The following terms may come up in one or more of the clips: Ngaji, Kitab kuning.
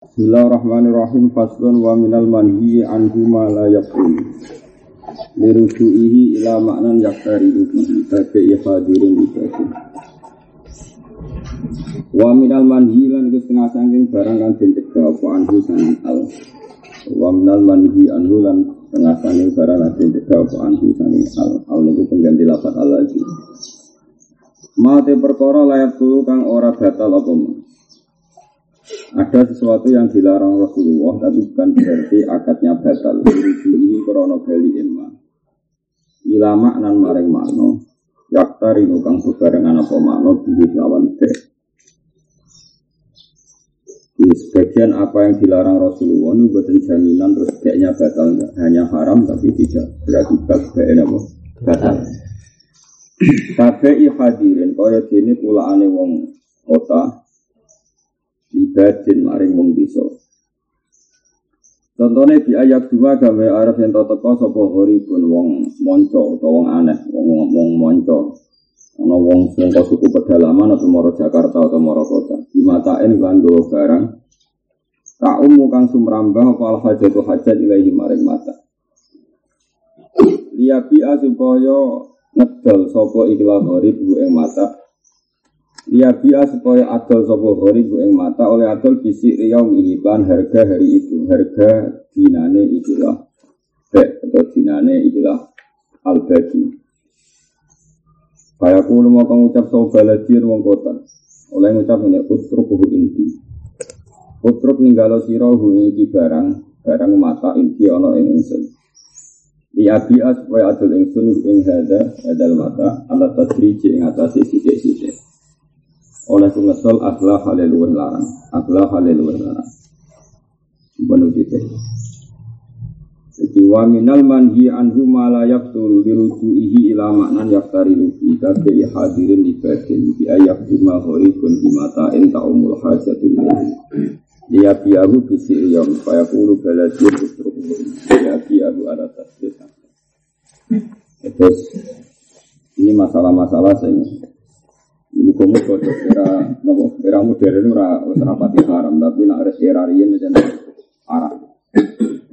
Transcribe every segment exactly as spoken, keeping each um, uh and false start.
Bismillahirrahmanirrahim. Faslun wa minal manhi anhu ma la yaqul lirujuihi ila ma'nan yaqtaridu bihi hadirin bihi. Wa minal manhi lan setengah saking barang kang den cegah apa anhu sanan al. Wa minal manhi anhu lan setengah saking barang kang den cegah apa anhu sanan al. Al niku pengganti lafaz Allah iki. Mate perkara layak tu kang ora batal apa mung. Ada sesuatu yang dilarang Rasulullah, tapi bukan berarti akadnya batal. Ini krono bali ilma. Ilama nan maring makno. Yaktari nukang bebarengan apa makno bilik lawan dek. Di sebagian apa yang dilarang Rasulullah itu bukan jaminan terus deknya batal. Hanya haram tapi tidak berakibat baik apa? Batal. Tabe'i hadirin, kaya dene kulaane wong kota ibadin maring mung desa. Contone bi ayak dua gawe arep ento teko sapa horipun wong monco utawa wong aneh, wong wong monco. Ana wong sing suku pedalaman utawa moro Jakarta utawa moro kota. Dimataen lan do barang tak umum kang sumrambah apa al-hajatu hajat ilahi maring mata. Liya bi supaya ngedol sapa ikhlas horib ing mata. Liya biya supaya adol sapa horib ing mata oleh adol bisik riyaum ihban harga hari itu, harga dinane ikilah bek atau dinane ikilah al-badi. Kaya kulo mau ngucap sapa baladir wong kota oleh ngucap nek utruk hu inti. Utruk ninggalo sira hu iki barang, barang mata inti ana ing ingsun. Diabias wa adul ingsun ing hada adal mata ala tadriji ing atase sithik-sithik oleh sungesol akhla haleluwen larang akhla haleluwen larang benu dite jiwa minal manhi anhu ma la yaqtul lirujuihi ila ma'nan yaqtarinu kita bi hadirin ibadin bi ayyakuma horikun bimata'in ta'umul hajati ilaih liyabiyahu bisir yang fayakulu baladir ustruhum liyabiyahu ala tasbih. Terus ini masalah-masalah saya ini kamu cocok era nopo era modern ora wis rapati haram tapi nak res era riyen macam arah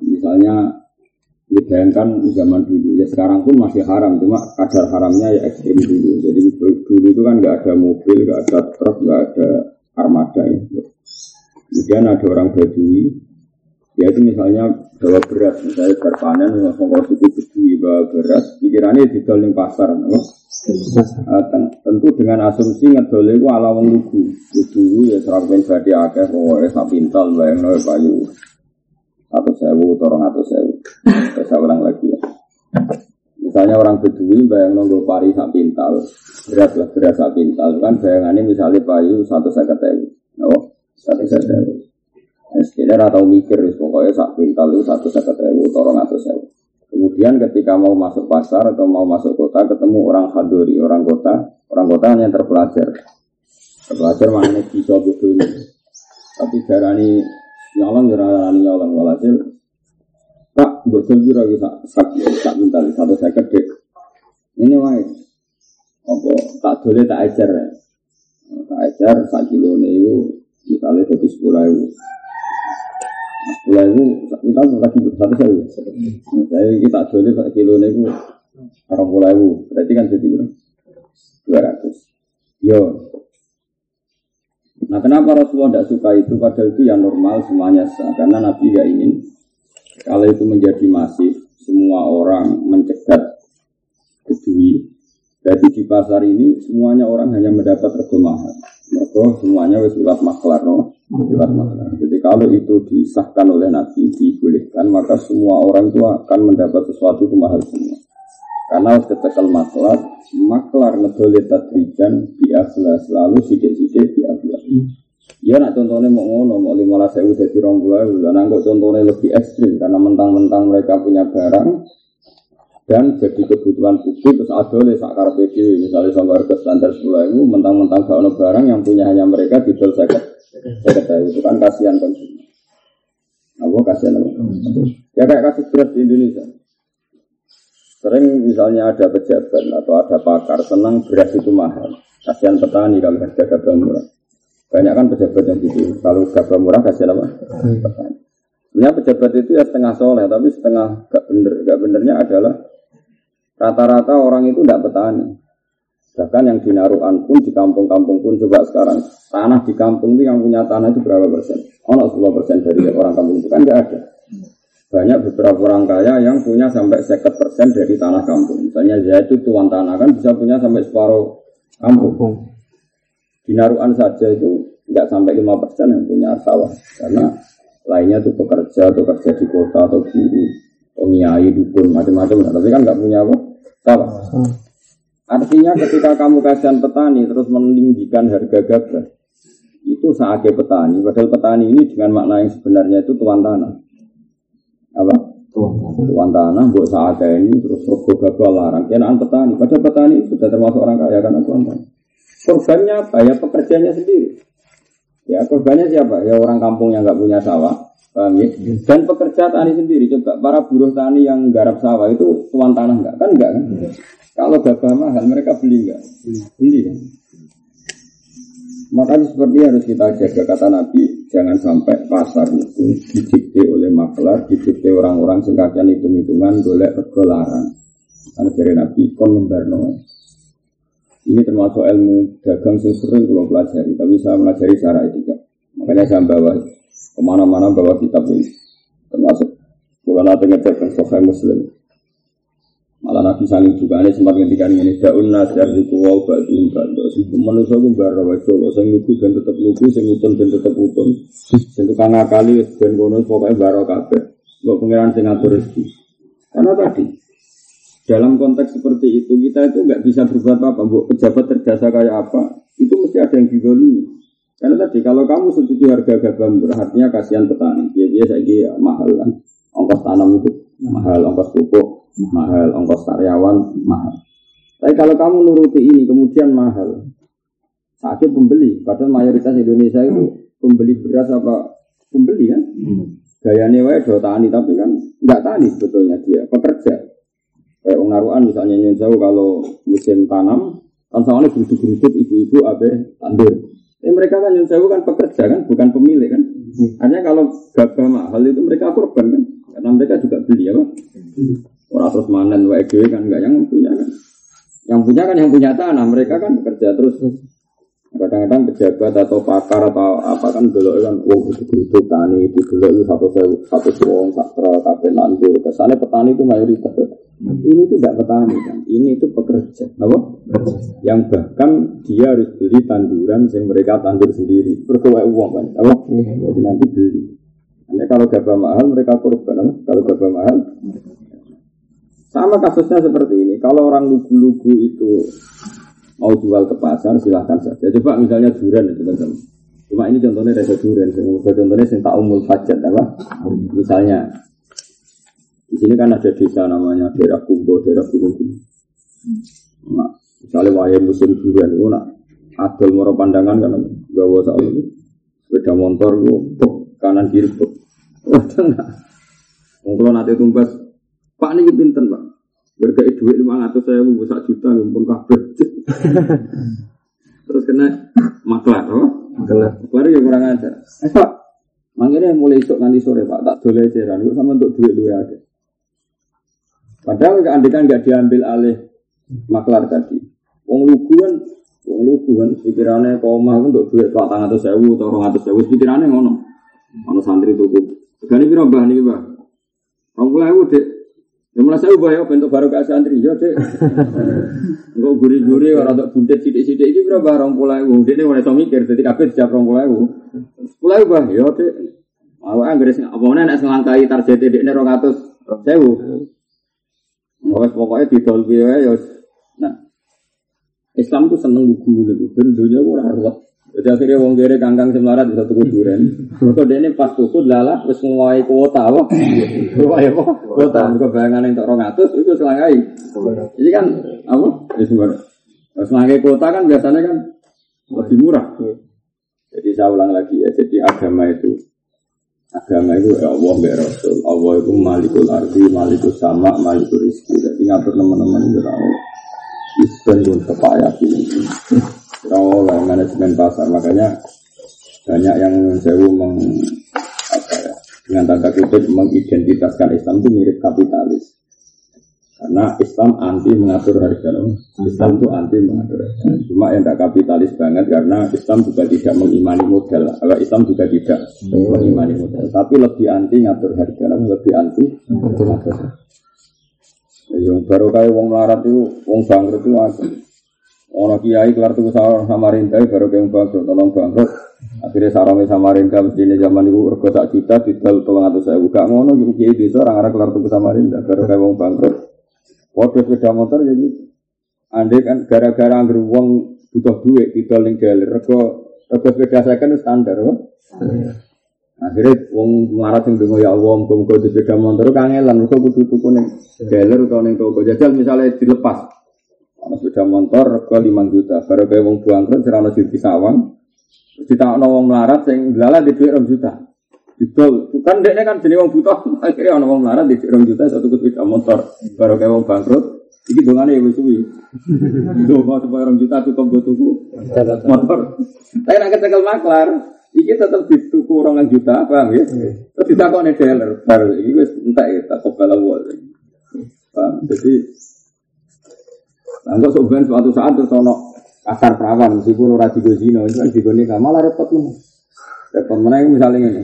misalnya dibayangkan zaman dulu ya sekarang pun masih haram cuma kadar haramnya ya ekstrim dulu. Jadi dulu itu kan nggak ada mobil, nggak ada truk, nggak ada armada itu. Kemudian ada orang Badui, yaitu misalnya bawa beras, misalnya berpanen, langsung kalau suku Badui bawa beras, pikirannya didol di pasar, no? uh, ten- tentu dengan asumsi ngedol itu ala wong lugu, lugu ya serapin badi akeh, pokoknya sapintal, bayang noe payu, satu sewu, torong satu sewu, saya ulang lagi ya. Misalnya orang Badui bayang noe pari sapintal, beras lah beras sapintal, kan bayangannya misalnya payu satu seket ewu, no? Satu saja. Sekedar atau mikir, pokoknya satu pintal itu satu saja terlalu torong atau sewa. Kemudian ketika mau masuk pasar atau mau masuk kota, ketemu orang hadori, orang kota, orang kota yang terpelajar. Terpelajar maknanya bisa betul. Tapi darani nyolong, darani nyolong walhasil. Pak, betul juga bisa satu pintal satu saja dek. Ini wae. Apa tak boleh tak ajar? Tak ajar sak kilo niku. Misalnya jadi sepuluh ewu sepuluh ewu, kita lagi satu sewu jadi kita jualnya satu kilo itu orang sepuluh ewu, berarti kan jadi dua ratus yo. Nah kenapa Rasulullah tidak suka itu, padahal itu yang normal semuanya sah, karena Nabi tidak ingin kalau itu menjadi masif, semua orang mencegat kedui. Jadi di pasar ini semuanya orang hanya mendapat rego mahar. Mergo semuanya wis liwat maklar, no? Liwat maklar. Jadi kalau itu disahkan oleh Nabi, dibolehkan, maka semua orang itu akan mendapat sesuatu itu mahal semua. Karena kecekel maklar, maklar ngedole tadrijan biaslah selalu sithik-sithik biaslah. Ya nak contohnya mau ngono, mau lima belas ribu dadi dua puluh ribu, ana kok contohnya lebih ekstrim karena mentang-mentang mereka punya barang dan jadi kebutuhan publik terus ada oleh sakar P D misalnya sama harga standar sepuluh itu mentang-mentang gak ada barang yang punya hanya mereka didol seket seket itu kan kasihan konsumen apa kasihan apa? Ya kayak kasus beras di Indonesia sering misalnya ada pejabat atau ada pakar senang beras itu mahal kasihan petani kalau harga gabah murah Banyak kan pejabat yang gitu. Kalau gabah murah kasih apa? Sebenarnya pejabat itu ya setengah soleh, tapi setengah gak bener. Gak benernya adalah rata-rata orang itu tidak petani. Bahkan yang di Naruan pun, di kampung-kampung pun, coba sekarang tanah di kampung itu yang punya tanah itu berapa persen? Ono sepuluh persen dari orang kampung itu kan nggak ada. Banyak beberapa orang kaya yang punya sampai lima puluh persen dari tanah kampung. Misalnya Zaid tuan tanah kan bisa punya sampai separuh kampung. Di Naruan saja itu nggak sampai lima persen yang punya sawah, karena lainnya itu pekerja atau kerja di kota atau guru, nyai, dukun, macam-macam. Nah, tapi kan nggak punya apa? Sawah. Artinya ketika kamu kasihan petani terus meninggikan harga gabah, itu saatnya petani. Padahal petani ini dengan makna yang sebenarnya itu tuan tanah. Apa? Tuan, tuan tanah, buat saatnya ini terus rego gabah larang. Kenaan petani. Padahal petani itu sudah termasuk orang kaya karena tuan tanah. Korbannya apa? Ya pekerjanya sendiri. Ya korbannya siapa? Ya orang kampung yang nggak punya sawah. Paham ya? Dan pekerja tani sendiri. Coba para buruh tani yang garap sawah itu tuan tanah nggak? Kan nggak kan? Kalau gabah mahal, mereka beli enggak? Beli kan? Makanya seperti harus kita jaga kata Nabi, jangan sampai pasar itu didikte oleh maklar, didikte orang-orang singkatkan hitung-hitungan, golek rego larang. Karena dari Nabi, kon ngembarno. Ini termasuk ilmu dagang yang sering saya pelajari, tapi saya melajari cara etika. Makanya saya bawa kemana-mana bawa kitab ini, termasuk bukanlah pengertian Sahih Muslim. Malah Nabi saling juga ada sempat ngendikan ini daun nasir di kuau batu batu. Manusia gumbar rawajol. Saya lugu dan tetap lugu, saya utun dan tetap utun. Jadi karena kali dan bonus pokoknya barokabe. Gak pengiran sengatur rezeki. Karena tadi dalam konteks seperti itu kita itu nggak bisa berbuat apa. Buat pejabat terjasa kayak apa itu mesti ada yang digolimi. Karena tadi kalau kamu setuju harga gabah murah, artinya kasihan petani. Dia dia saya mahal kan. Ongkos tanam itu mahal, ongkos pupuk mahal, ongkos karyawan mahal. Tapi kalau kamu nuruti ini kemudian mahal, sakit pembeli. Padahal mayoritas Indonesia itu pembeli beras apa pembeli kan? Gayane wae do tani tapi kan nggak tani sebetulnya dia pekerja. Kayak Naruan misalnya nyon jauh kalau musim tanam, kan sawahnya geruduk-geruduk ibu-ibu abe tandur. Tapi mereka kan nyon jauh kan pekerja kan, bukan pemilik kan? Hanya kalau gabah mahal itu mereka korban kan? Karena mereka juga beli apa? Orang terus manen W D kan enggak yang punya kan, yang punya kan yang punya tanah mereka kan bekerja terus. Kadang-kadang pejabat atau pakar atau apa kan belok kan, oh itu itu tani itu belok satu satu suong saktra kafe landur. Kesannya petani itu mayoritas. Ini itu enggak petani kan, ini itu pekerja, apa? Yang bahkan dia harus beli tanduran yang mereka tandur sendiri, berkuai uang kan, apa? Jadi nanti beli. Hanya kalau gabah mahal mereka korban, kalau gabah mahal. Sama kasusnya seperti ini. Kalau orang lugu-lugu itu mau jual ke pasar, silahkan saja. Coba misalnya durian, teman-teman. Cuma ini contohnya rasa durian. Contohnya sinta umul hajat, apa? Misalnya, di sini kan ada desa namanya daerah Kumbo, daerah Gunung-Gunung. Nah, misalnya wayah musim durian, itu nak adol moro pandangan kan, gawa saat itu, sepeda motor itu, kanan kiri, puk. Wadah nak, kalau nanti tumbas, Pak ini pinten Pak, bergaya duit lima ratus saya mau satu juta ngumpul kabel. Terus kena maklar, oh? Maklar. Maklar ya kurang ajar. Eh Pak, makanya mulai esok nanti sore Pak, tak boleh ceran, gue sama untuk duit lu aja. Padahal keandikan gak diambil alih maklar tadi. Wong luguan, wong luguan, pikirannya koma untuk duit Pak tangan atau sewu atau orang atas sewu, pikirannya ngono. Ngono santri tuku. Gani piro Mbah niki Pak? Rongkulewu Dik. Ya malah saya ubah ya, bentuk baru ke santri ya dek. Enggak gurih-gurih, orang tak buntet sidik-sidik ini berapa orang pulau ibu. Dia ini mulai saya mikir, jadi kabel sejak orang pulau ibu. Pulau ubah ya dek. Awalnya nggak ada, apalagi nak selangkai target dek ini orang atas sewu. Nggak pokoknya di Dolby ya. Nah, Islam tuh seneng lugu gitu, bentuknya kurang ruwet. Jadi akhirnya wong kere kangkang semlarat bisa tuku durian. Mereka dene pas tuku lalah wis ngowahi kuota apa? Ngowahi apa? Kuota. Mereka bayangane entuk dua ratus iku selangkai. Jadi kan apa? Wis murah. Selangkai kuota kan biasanya kan lebih murah. Jadi saya ulang lagi ya, jadi agama itu agama itu ya Allah ya Rasul. Allah itu Malikul Ardi, Malikul Sama, Malikul Rizki. Jadi ngatur teman-teman itu Allah. Isbun pun kepayat ini. Kalau manajemen pasar, makanya Banyak yang menjauh meng, apa ya, dengan tanda kutip mengidentitaskan Islam itu mirip kapitalis. Karena Islam anti mengatur harga. Islam itu anti mengatur harga. Cuma yang tidak kapitalis banget karena Islam juga tidak mengimani modal. Kalau Islam juga tidak hmm. mengimani modal. Tapi lebih anti ngatur harga. Lebih anti ngatur harga. Yang baru kaya wong melarat itu, wong bangkrut itu asli. Orang kiai kelar tuh sama rintai baru kaya wong bangkrut, tolong bangkrut. Akhirnya sarangnya sama rintai mestinya zaman itu ergo sak juta didal tolong atau saya buka ngono yang kiai desa orang-orang kelar tuh sama rintai baru kaya wong bangkrut. Waduh sepeda motor ya gitu. Andai kan gara-gara anggur wong butuh duit didol ning daler rego rego sepeda saken standar. Akhire wong marah sing donga ya Allah muga-muga sepeda motor kangelan rego kudu tuku ning daler utawa ning toko jajal misale dilepas. Ana sepeda motor rego lima juta, baru kaya wong bangkrut serana sirki sawang. Ditakno wong melarat sing delalah di dhuwit dua juta. Betul, bukan dekne kan jenenge wong buta, akhirnya ana wong melarat di dua juta satu sepeda motor. Baru kaya wong bangkrut, iki dongane ya wis suwi. Donga sepeda dua juta tuku nggo tuku motor. Tapi nek cekel maklar, iki tetep dituku dua juta, paham ya? Terus ditakoni dealer, baru iki wis entek ya tak kepala wae. Paham. Jadi anggo soben suatu saat terus ana pasar perawan meskipun ora digo zina, iki digone malah repot lho. Repot meneh misale ngene.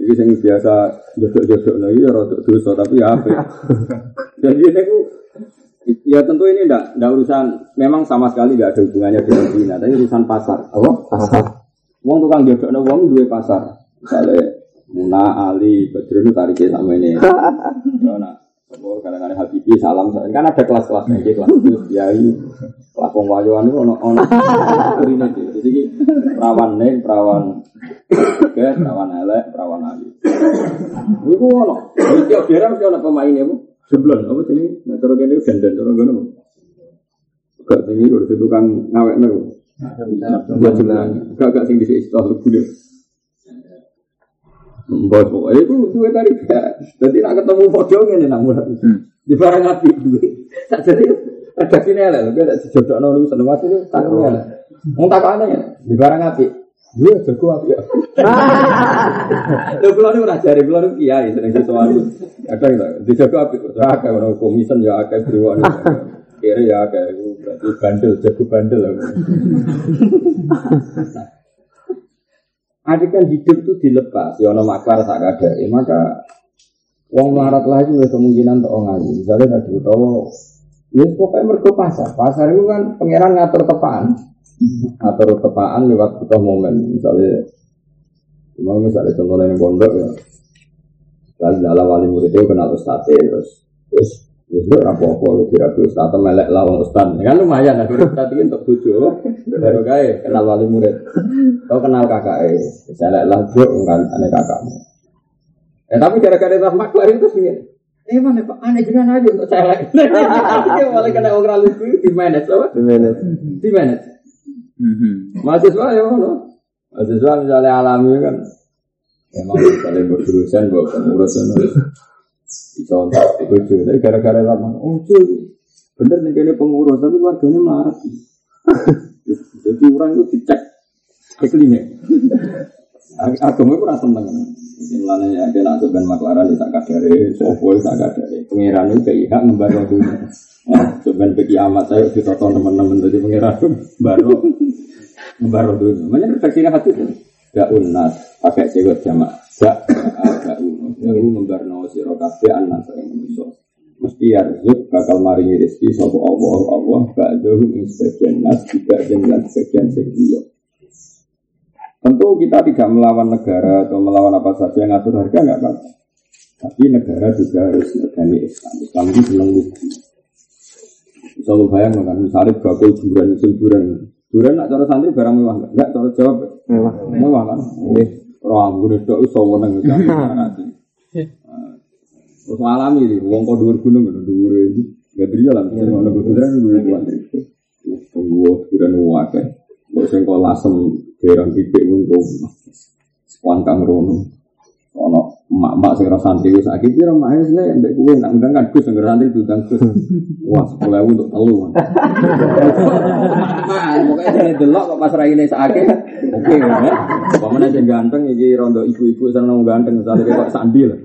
Jadi yang biasa jodok-jodok lagi, rotok dosa, tapi ya apa ya. Jadi ini aku, ya tentu ini enggak, enggak urusan, memang sama sekali enggak ada hubungannya dengan Cina, tapi urusan pasar. Apa? Pasar. Uang tukang jodok, uang dua pasar. Misalnya, Muna, Ali, Badru itu tariknya sama ini. Ya, nah, kadang-kadang Habibie, salam, salam. Kan ada kelas-kelasnya, kelas itu, biayi, kelas pengwayuan itu, ada kelas itu. Jadi, perawan ini, perawan. Oke, perawan elek, perawan ayu. Iku ono. Iki biaran mesti ono pemaine, Bu. Jeblon apa jenenge? Nek terus kene gandeng terus ngono. Kok sing iki urus tukang ngawekne lho. Buat jeneng. Gak-gak sing dhisik istor gule. Mbok kok iku duwe tarik. Dadi nek ketemu padha ngene nang murah. Di barang ati duwe. Tak jare ada sini elek lho, gak dijodokno niku seneng wae niku tak elek. Wong takane di barang ati dia jago apa ya? Tuh keluar itu najari, keluar itu kiai sedang sesuatu. Ada tak? Dia jago apa? Jaga orang komisen ya, jaga beriwan. Kira ya, jaga berarti bandel, jago bandel. Ada kan hidup tu dilepas. Ya, nama akar tak ada. Maka, wong marat lagi ada kemungkinan tak orang lagi. Jadi tak tahu. Ya, pokoknya mereka pasar. Pasar itu kan pangeran ngatur tepaan. Atau tepaan lewat butuh momen. Misalnya memang misalnya contohnya yang pondok ya. Lalu dalam wali murid itu kenal ustaz terus terus itu apa-apa kira-kira ustaz melek lah wong ustaz. Kan lumayan ada ustaz iki untuk bojo baru kae kenal wali murid. Atau kenal kakake. Misalnya lah bro ngantane kakakmu. Eh tapi gara-gara itu maklar itu sih. Eh mana Pak aneh jenengan aja untuk saya. Dia malah kena orang lucu di manage apa? Di manage. Di manage. Mm-hmm. Mahasiswa ya loh, mahasiswa misalnya alami kan, memang misalnya berurusan buat pengurusan dicontoh itu, tapi gara-gara lama, oh cuy, bener nih kayaknya pengurus tapi warganya marah, jadi orang itu dicek kekelingnya, agama itu rasa seneng, misalnya ya dia langsung dengan maklaran di sakadari, sopoi sakadari, pengiran itu keihak membawa dunia, sebenarnya bagi amat saya ditoto teman-teman tadi pengiran baru. Baru dulu. Makanya refleksinya hati kan. Ga'unat, pakai cewek jamak. Ga'unat, ga'unat. Lalu membarno sirokabbe anak sering memisok. Mesti arzut bakal maringi rezeki sopa Allah, Allah. Ba'aduhum inspeksian nas, diba'adun inspeksian sekriyok. Tentu kita tidak melawan negara atau melawan apa saja yang ngatur harga enggak apa-apa. Tapi negara juga harus negani Islam. Islam itu belum lupi. Selalu bayang kan, misalnya bakal jemburan-jemburan. Duren nak cara santri barang mewah enggak? Enggak cara jawab. Mewah. Mewah kan. Nggih. Ora anggone tok iso weneng sak nate. Wis alami iki wong kok dhuwur gunung lho dhuwure iki. Ya driya lan ono kuduran dhuwure kuwi. Wis tunggu kuduran wae. Wis sing kok lasem dereng pitik mun kok. Wong kang rono. Ono emak mak sing ora santri wis iki piro mak wis nek mbek kowe nak ndang kadus sing ora santri diundang Gus. Wah, sepuluh ribu untuk telu. Pokoke jane delok kok pas raine sakake. Oke. Pamane sing ganteng iki rondo ibu-ibu seneng ganteng sale kok sandil.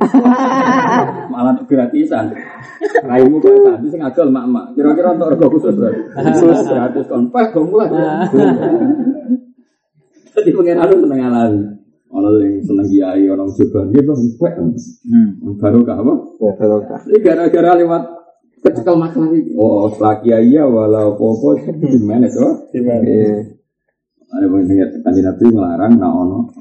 Malah gratisan. Raimu kok sandil sing adol mak-mak. Kira-kira untuk rego khusus berarti. Khusus seratus konpek gomulah. Jadi pengenalan seneng alami. Ono sing seneng kiai, ono joban nggih Bang Pak. Hmm, barokah apa? Barokah. Iki gara-gara lewat kecekel masalah iki. Oh, laki kiai wala apa-apa gimana to? Gimana? Ada wong sing ngerti nabi ngelarang nah ono.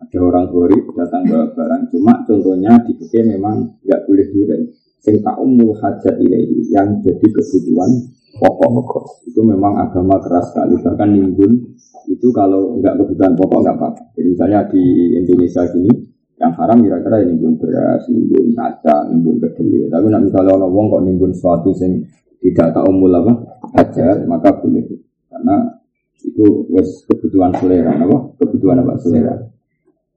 Ada orang gori datang ke barang cuma contohnya di fikih memang enggak boleh duren. Sing ta'ummul hajat ilahi yang jadi kebutuhan pokok-pokok itu memang agama keras sekali, bahkan nimbun itu kalau enggak kebutuhan pokok enggak apa-apa. Jadi misalnya di Indonesia sini yang haram kira-kira ya nimbun beras, nimbun kacang, nimbun kedelai. Tapi nak misalnya orang wong kok nimbun sesuatu yang tidak ta'ummul apa hajat maka boleh karena itu wes kebutuhan selera, apa kebutuhan apa selera.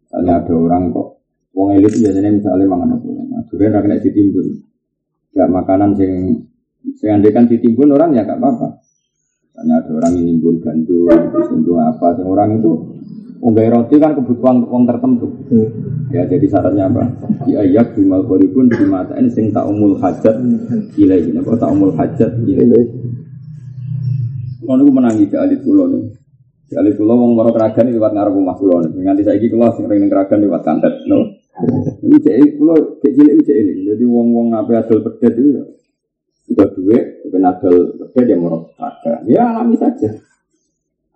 Misalnya ada orang kok wong elit biasanya misalnya mangan apa, durian ra kena ditimbun. Ya makanan sing seandainya ditimbun orang ya gak apa-apa. Tanya ada orang yang nimbun gandum, nimbun apa, yang orang itu unggah roti kan kebutuhan orang tertentu. Ya jadi syaratnya apa? Di ayat bimal koribun dimatain sing ta'umul hajat ilaih. Apa ta'umul hajat ilaih? Kalau aku menangi di alif pulau ni, di alif pulau orang baru keragan lewat ngarep rumah pulau ni. Nganti saya gigi kelas sering keragan lewat kandet. No, ucai pulau kecil ucai ini. Jadi wong-wong apa asal pedet itu. Sudah duit, penadol kerja dia merok ada, ya alami saja.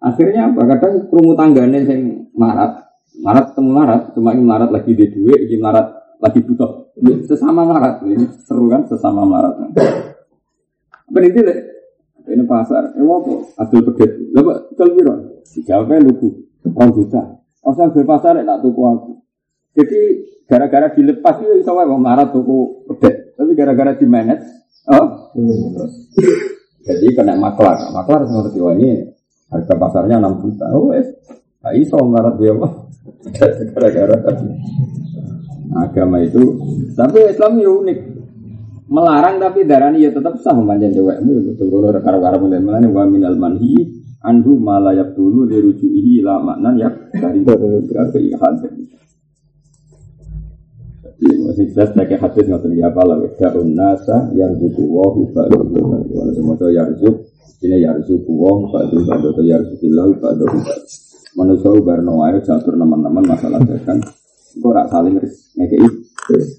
Akhirnya apa? Kadang kerumuh tanggane yang marat, marat temu marat, cuma ini marat lagi di duit, ini marat lagi butuh, sesama marat, ini seru kan sesama marat. Apa ini deh? Ini pasar, eh apa? Adol pedet, lepas telbiron, jawabnya lugu, orang juta, orang berpasar tak tuku aku. Jadi gara-gara dilepas itu saya mau marat tuku pedet, tapi gara-gara di manage. Oh, hmm. Jadi kena maklar, maklar seperti wah ini harga pasarnya enam juta. Oh, eh, ayi so marat dia mah, gara-gara agama itu. Tapi Islam itu unik, melarang tapi darani ya tetap sah macam cewekmu ya betul kalau rekan-rekan dan melani wa minal manhi anhu malayak dulu dirujuhi la maknan ya dari dari hadis. Masih jelas pakai hadis nggak terlihat apa lagi. Darun nasa yang butuh wahyu baru. Kalau semua itu yarjuk, ini yarjuk wahyu baru. Kalau itu yarjuk ilah baru. Manusia bernoa itu catur teman-teman masalah kan. Kau rak saling ngekei.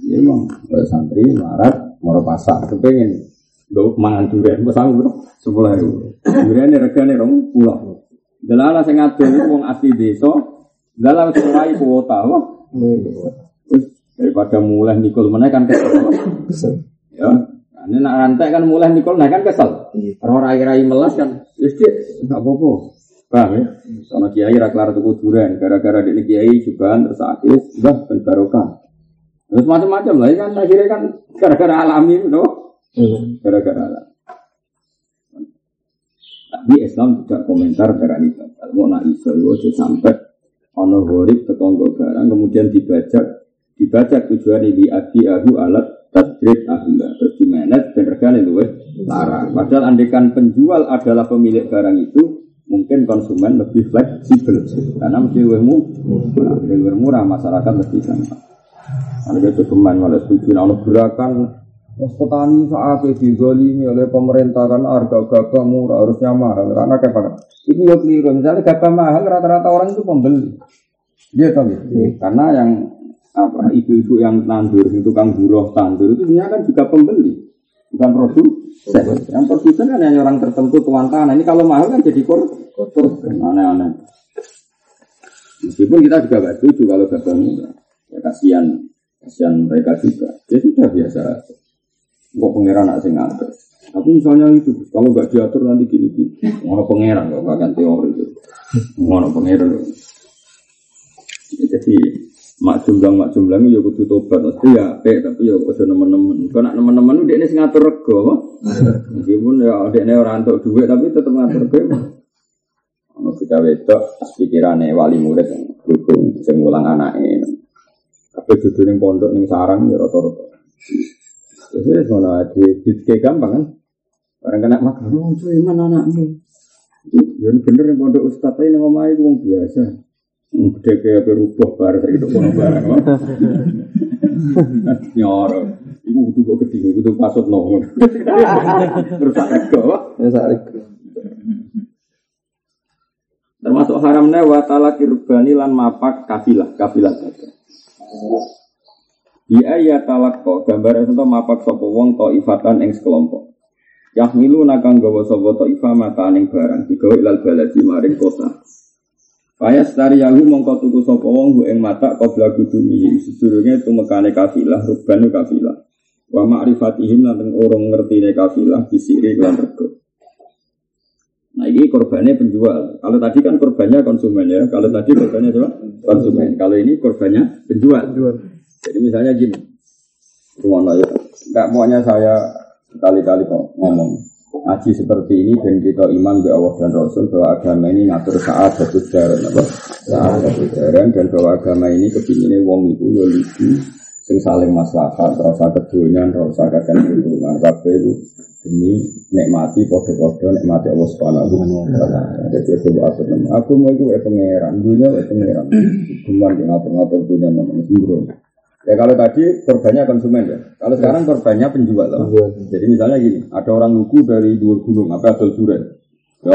Iya mong. Santri marat, moro pasar. Kepengen dok mangan durian. Pasang bro, sepuluh ribu. Durian ni regan ni rong pulau. Dalam saya ngatur wong asli desa. Dalam sesuai kuota wah. Daripada mulai nikol mana kan kesel, ya. Ini nak rantai kan mulai nikol naik kan kesel. Orang rai-rai melas kan, istri tak bobo, paham ya? Soalnya kiai raklar tuku durian, gara-gara dia kiai juga tersakit, dah berbarokah. Terus macam-macam lah, kan akhirnya kan gara-gara alami, no? Gara-gara alam. Tapi Islam tidak komentar berani kata, mau nak isu itu sampai ono horib tertonggok barang kemudian dibajak. Dibaca tujuan ini adi ahu alat tadrib ahla terus dimanage dan regane luwih larang. Padahal andekan penjual adalah pemilik barang itu mungkin konsumen lebih fleksibel karena mesti luwihmu murah, lebih murah masyarakat lebih gampang. Ada kecuman oleh tujuan oleh gerakan petani saat digolimi oleh pemerintah kan harga gabah murah harusnya mahal karena keparat. Itu yo keliru misalnya gabah mahal rata-rata orang itu pembeli. Dia tahu ya? Karena yang apa ibu-ibu yang tandur itu tukang buruh tandur itu sebenarnya kan juga pembeli bukan produsen. Yang produsen kan hanya orang tertentu tuan tanah. Ini kalau mahal kan jadi korban. Aneh-aneh. Meskipun kita juga nggak setuju kalau gabah murah. Ya kasihan, kasihan mereka juga. Ya sudah biasa. Kok pangeran nggak sih ngatur? Tapi misalnya itu kalau nggak diatur nanti gini-gini. Ngono pangeran nggak akan teori itu. Ngono pangeran. Jadi mak jumlang mak jumlang yo kudu tobat mesti ya apik tapi yo aja nemen-nemen. Kok nek nemen-nemen dekne sing ngatur rego apa? Meskipun yo dekne ora antuk dhuwit tapi tetep ngatur rego. Ono kita wedok pikirane wali murid sing ngulang anake. Tapi duduk di pondok, di sarang, ya roto-roto. Jadi semuanya dikit gampang kan. Orang kena makan, oh cuy mana anakmu. Ya bener di pondok Ustaz, tapi ngomong itu biasa. Gede kayak berubah barang, itu pun barang. Nyorok, itu butuh gede, itu butuh pasut nongol. Terus ariko, terus ariko. Termasuk haramnya watala kirbani lan mapak kafilah, kafilah saja. Ia ia talak kok gambaran contoh mapak sopo wong to ifatan eng sekelompok. Yahmilu nakang gawa sopo to ifa mataan eng barang digawe ilal baladi maring kota. Payas tari yahu mongko tuku sopo wong hu eng mata kau belagu dunia. Sejurungnya itu mekane kafilah, rubanu kafilah. Wa ma'rifatihim lan orang ngertine kafilah disiri lan rego. Nah ini korbannya penjual. Kalau tadi kan korbannya konsumen ya. Kalau tadi korbannya siapa? Konsumen. Kalau ini korbannya penjual. penjual. Jadi misalnya gini, rumah ya. Enggak maunya saya sekali-kali kok ngomong ngaji seperti ini dan kita iman be Allah dan Rasul bahwa agama ini ngatur saat satu jaran apa? Saat satu jaran dan bahwa agama ini kepinginnya wong itu yo lidi sing saling maslahat, rasa kedonyan, rasa kecenderungan, kabeh itu demi nikmati podo-podo nikmati Allah Subhanahu wa taala. Jadi coba atur nemu. Aku mau iku pangeran, dunia wis pangeran. Cuman ngatur-ngatur dunia nang sembrono. Ya kalau tadi korbannya konsumen ya. Kalau sekarang korbannya penjual loh. Jadi misalnya gini, ada orang lugu dari dua gunung, apa asal duren. Ya.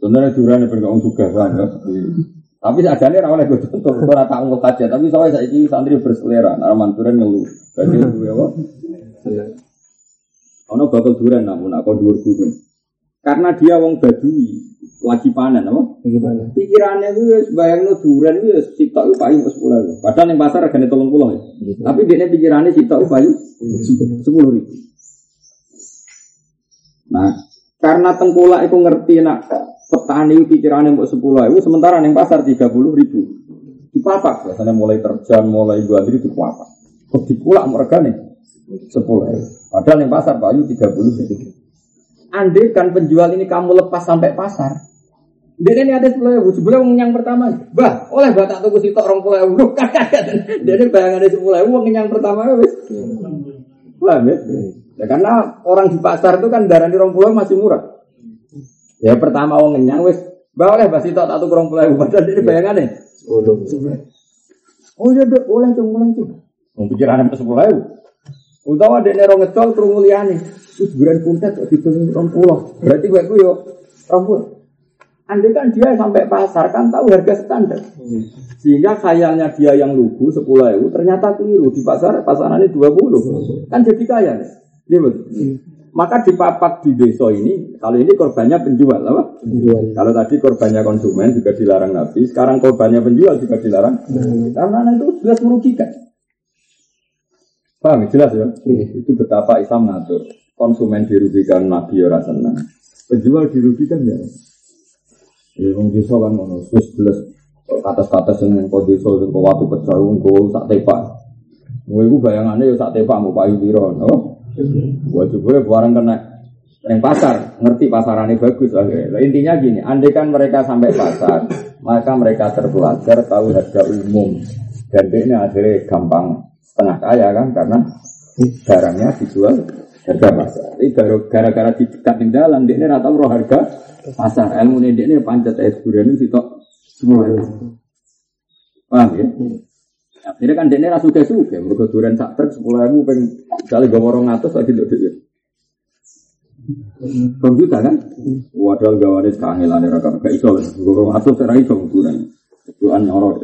Sebenarnya duren ben kok sugahan ya. Tapi adane ora oleh contoh, ora tak nggo kajian, tapi soal saiki santri berselera, aman duren ngelu. Dadi kuwi apa? Ono bakal duren namun aku dhuwur gunung. Karena dia wong Badui, lagi panen apa? Lagi panen. Pikirane kuwi wis bayangno duren kuwi wis sitok kuwi payu sepuluh ribu. Padahal ning pasar regane tiga puluh ya. Tapi dhekne pikirane sitok kuwi payu sepuluh ribu. Nah, karena tengkulak iku ngerti nak petani pikirannya mbok sepuluh ribu sementara ning pasar tiga puluh ribu. Dipapak biasanya mulai terjan, mulai dua diri dipapak. Kok dikulak regane sepuluh ribu. Padahal ning pasar payu tiga puluh ribu. Andai kan penjual ini kamu lepas sampai pasar. Dene ini ada sepuluh ribu, sebelah yang pertama. Bah, oleh batak tuku sitok dua puluh ribu. Dene bayangane sepuluh ribu wong yang pertama wis. Lah, ya karena orang di pasar itu kan darani dua puluh ribu masih murah. Ya pertama wong ngenyang wis boleh basi tok tak tuku dua puluh ribu padahal ini bayangane sepuluh. Oh ya dok oleh cung mulang cung. Wong pikirane sepuluh ribu. Utawa dekne ro ngecol krungu liyane. Wis buran kuntet kok ditung dua puluh. Berarti kowe ku yo dua puluh. Andai kan dia sampai pasar kan tahu harga standar. Sehingga khayalnya dia yang lugu sepuluh ribu ternyata keliru di pasar pasarannya dua puluh. Kan jadi kaya. Nggih, Mas. Maka dipapak di desa ini, kalau ini korbannya penjual, apa? Penjual. Kalau tadi korbannya konsumen juga dilarang Nabi, sekarang korbannya penjual juga dilarang. Hmm. Karena itu jelas merugikan. Paham? Jelas ya? Hmm. Itu betapa Islam ngatur. Konsumen dirugikan Nabi ya rasanya. Penjual dirugikan ya. Ya, orang desa kan, terus jelas atas-atas yang kau desa, yang kau waktu pecah, yang kau sak tepak. Mungkin bayangannya ya sak tepak, mau payu biron, oh? Buat juga barang kena yang pasar, ngerti pasarannya bagus. Nah, intinya gini, andaikan mereka sampai pasar, maka mereka terpelajar tahu harga umum. Dan ini akhirnya gampang setengah kaya kan, karena barangnya dijual harga pasar. Ini gara-gara di dekat di dalam, ini rata roh harga pasar. Ilmu ini pancet es durian itu sitok semua. Paham ya? Akhirnya kan dene ra suge-suge, mergo duren sak truk sepuluh ribu ping jale gawa dua ratus lagi nduk dhewe. Komputer kan? Wadal gawane kangelane ra kabeh iso, mergo dua ratus ra iso duren. Duren nyoro.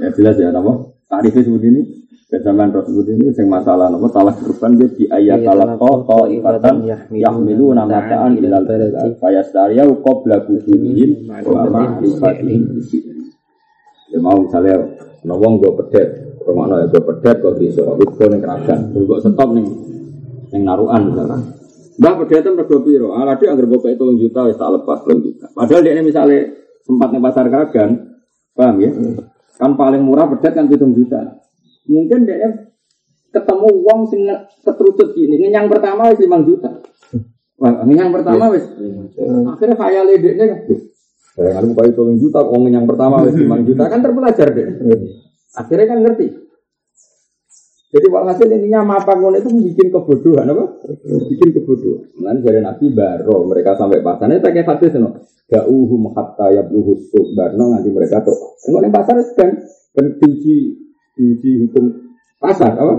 Ya jelas ya napa? Tarife seperti ini, kejaman terus seperti ini sing masalah napa salah kurban dia di ayat talaqo qaifatan yahmiluna mataan ilal balad fayastariya qabla kudunin wa ma'rifatin. Ya mau misalnya ana wong go pedet, romono ya go pedet kok iso witgo ning krajan. Kok stop ning ning narukan misalkan. Mbah pedete mergo piro? Ala dhek anggere pokoke tiga juta wis tak lepas tiga juta. Padahal dhekne misale sempat ning pasar krajan, paham ya? Kan paling murah pedet kan tujuh juta. Mungkin dhekne ketemu wong sing ketrucut gini, ngenyang pertama wis lima juta. Wah, ngenyang pertama wis lima juta. Akhire khayale dhekne kan. Saya ngalih buka itu tujuh juta, uang yang pertama lima juta kan terpelajar deh. Akhirnya kan ngerti. Jadi walhasil intinya mapangon itu bikin kebodohan apa? Bikin kebodohan. Mulane dari Nabi baro mereka sampai pasane tak kayak hadis ngono. Da'uhum hatta yabluhu subbarno nganti mereka tok. Engko ning pasar kan benci benci hukum pasar apa?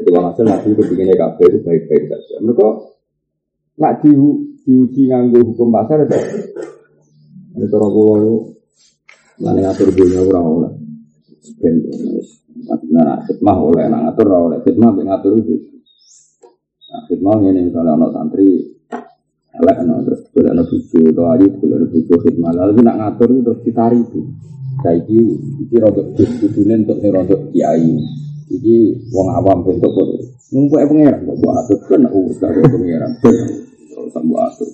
Jadi walhasil Nabi kepingine kabeh itu baik-baik saja. Mereka nak diuji nganggo hukum pasar ta. Nek ora kulo lan ngatur dunia ora-ora. Ben nah khidmah oleh nang ngatur ora oleh khidmah ben ngatur iki. Nah khidmah ngene misale ana santri elek ana terus kudu ana buku utawa ari kudu ana buku khidmah lalu nak ngatur terus ditari itu. Saiki iki rodok kudune entuk sing rodok kiai. Iki wong awam bentuk kok. Mumpuke pengeran kok buat atur kan urus karo pengeran. Terus sambo atur.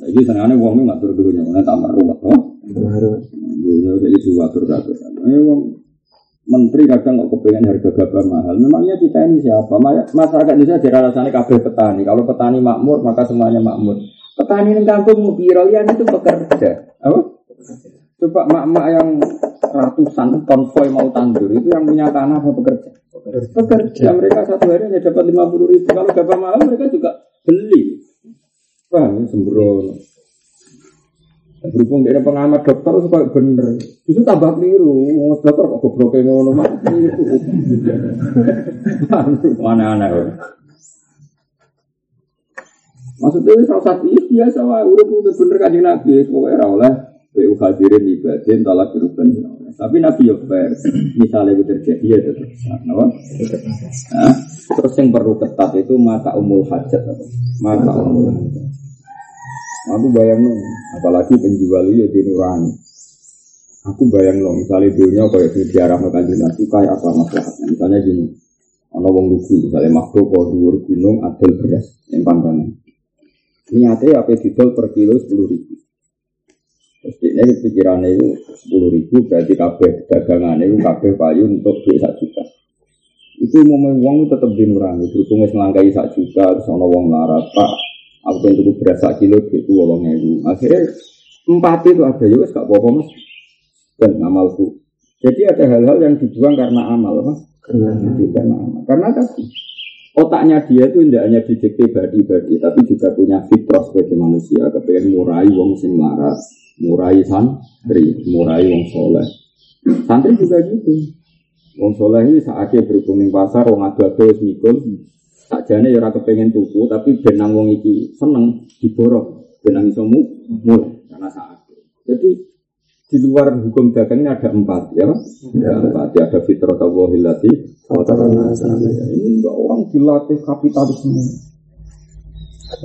Saiki senengane wong ngatur dunya ana tambah ruwet to. Dunya saiki diwatur kabeh. Eh wong menteri kadang kok kepengen harga gabah mahal. Memangnya kita ini siapa? Masyarakat Indonesia jadi alasannya kabeh petani. Kalau petani makmur, maka semuanya makmur. Petani yang kampung mau birolian itu pekerja. Apa? Coba mak-mak yang ratusan konvoy mau tandur itu yang punya tanah apa pekerja? Pekerja. Ya, mereka satu hari hanya dapat lima puluh ribu. Kalau gabah mahal mereka juga beli. Wah, sembrono. Berhubung dengan pengamat dokter itu kayak bener. Itu tambah keliru. Ngomong dokter kok gobloknya ngono mati. Aneh-aneh. Maksudnya itu salah satu biasa lah. Udah bener-bener Kanjeng Nabi. Pokoknya rawalah B U hadirin ibadin talak diruban. Tapi Nabi Yofer misalnya itu terjadi ya itu terkesan. Terus yang perlu ketat itu mata umul hajat. Mata umul hajat. Aku bayang dong, apalagi penjual itu di nurani. Aku bayang dong, misalnya dunia kayak di arah makanan nasi kayak apa masalahnya. Misalnya gini, orang orang lugu, misalnya makhluk kalau dua gunung adil beras yang pantanan. Niatnya apa didol per kilo sepuluh ribu. Terus dia pikirannya itu sepuluh ribu berarti kabeh dagangannya itu kabeh payu untuk duit satu juta. Itu mau main uang tetap di nurani. Berhubung selangkai satu juta, terus orang orang larat pak. Aku pengen tuku beras satu kilo gitu wolongnya itu. Akhirnya empat itu ada juga gak apa-apa mas. Dan amalku. Jadi ada hal-hal yang dibuang karena amal mas. Karena amal. Karena tadi otaknya dia itu tidak hanya didikte badi-badi, tapi juga punya fitrah sebagai manusia. Kepengen murai wong sing larat, murai santri, murai wong soleh. Santri juga gitu. Wong soleh ini saatnya berhubung di pasar, wong adu-adu mikul. Sakjane ya ora kepengin tuku tapi ben nang wong iki seneng diborong ben nang iso murah karena saat. Jadi di luar hukum dagang ini ada empat ya, ya empat ya. Ada fitrah Allah lati ta'ala. Ini enggak orang dilatih kapitalisme.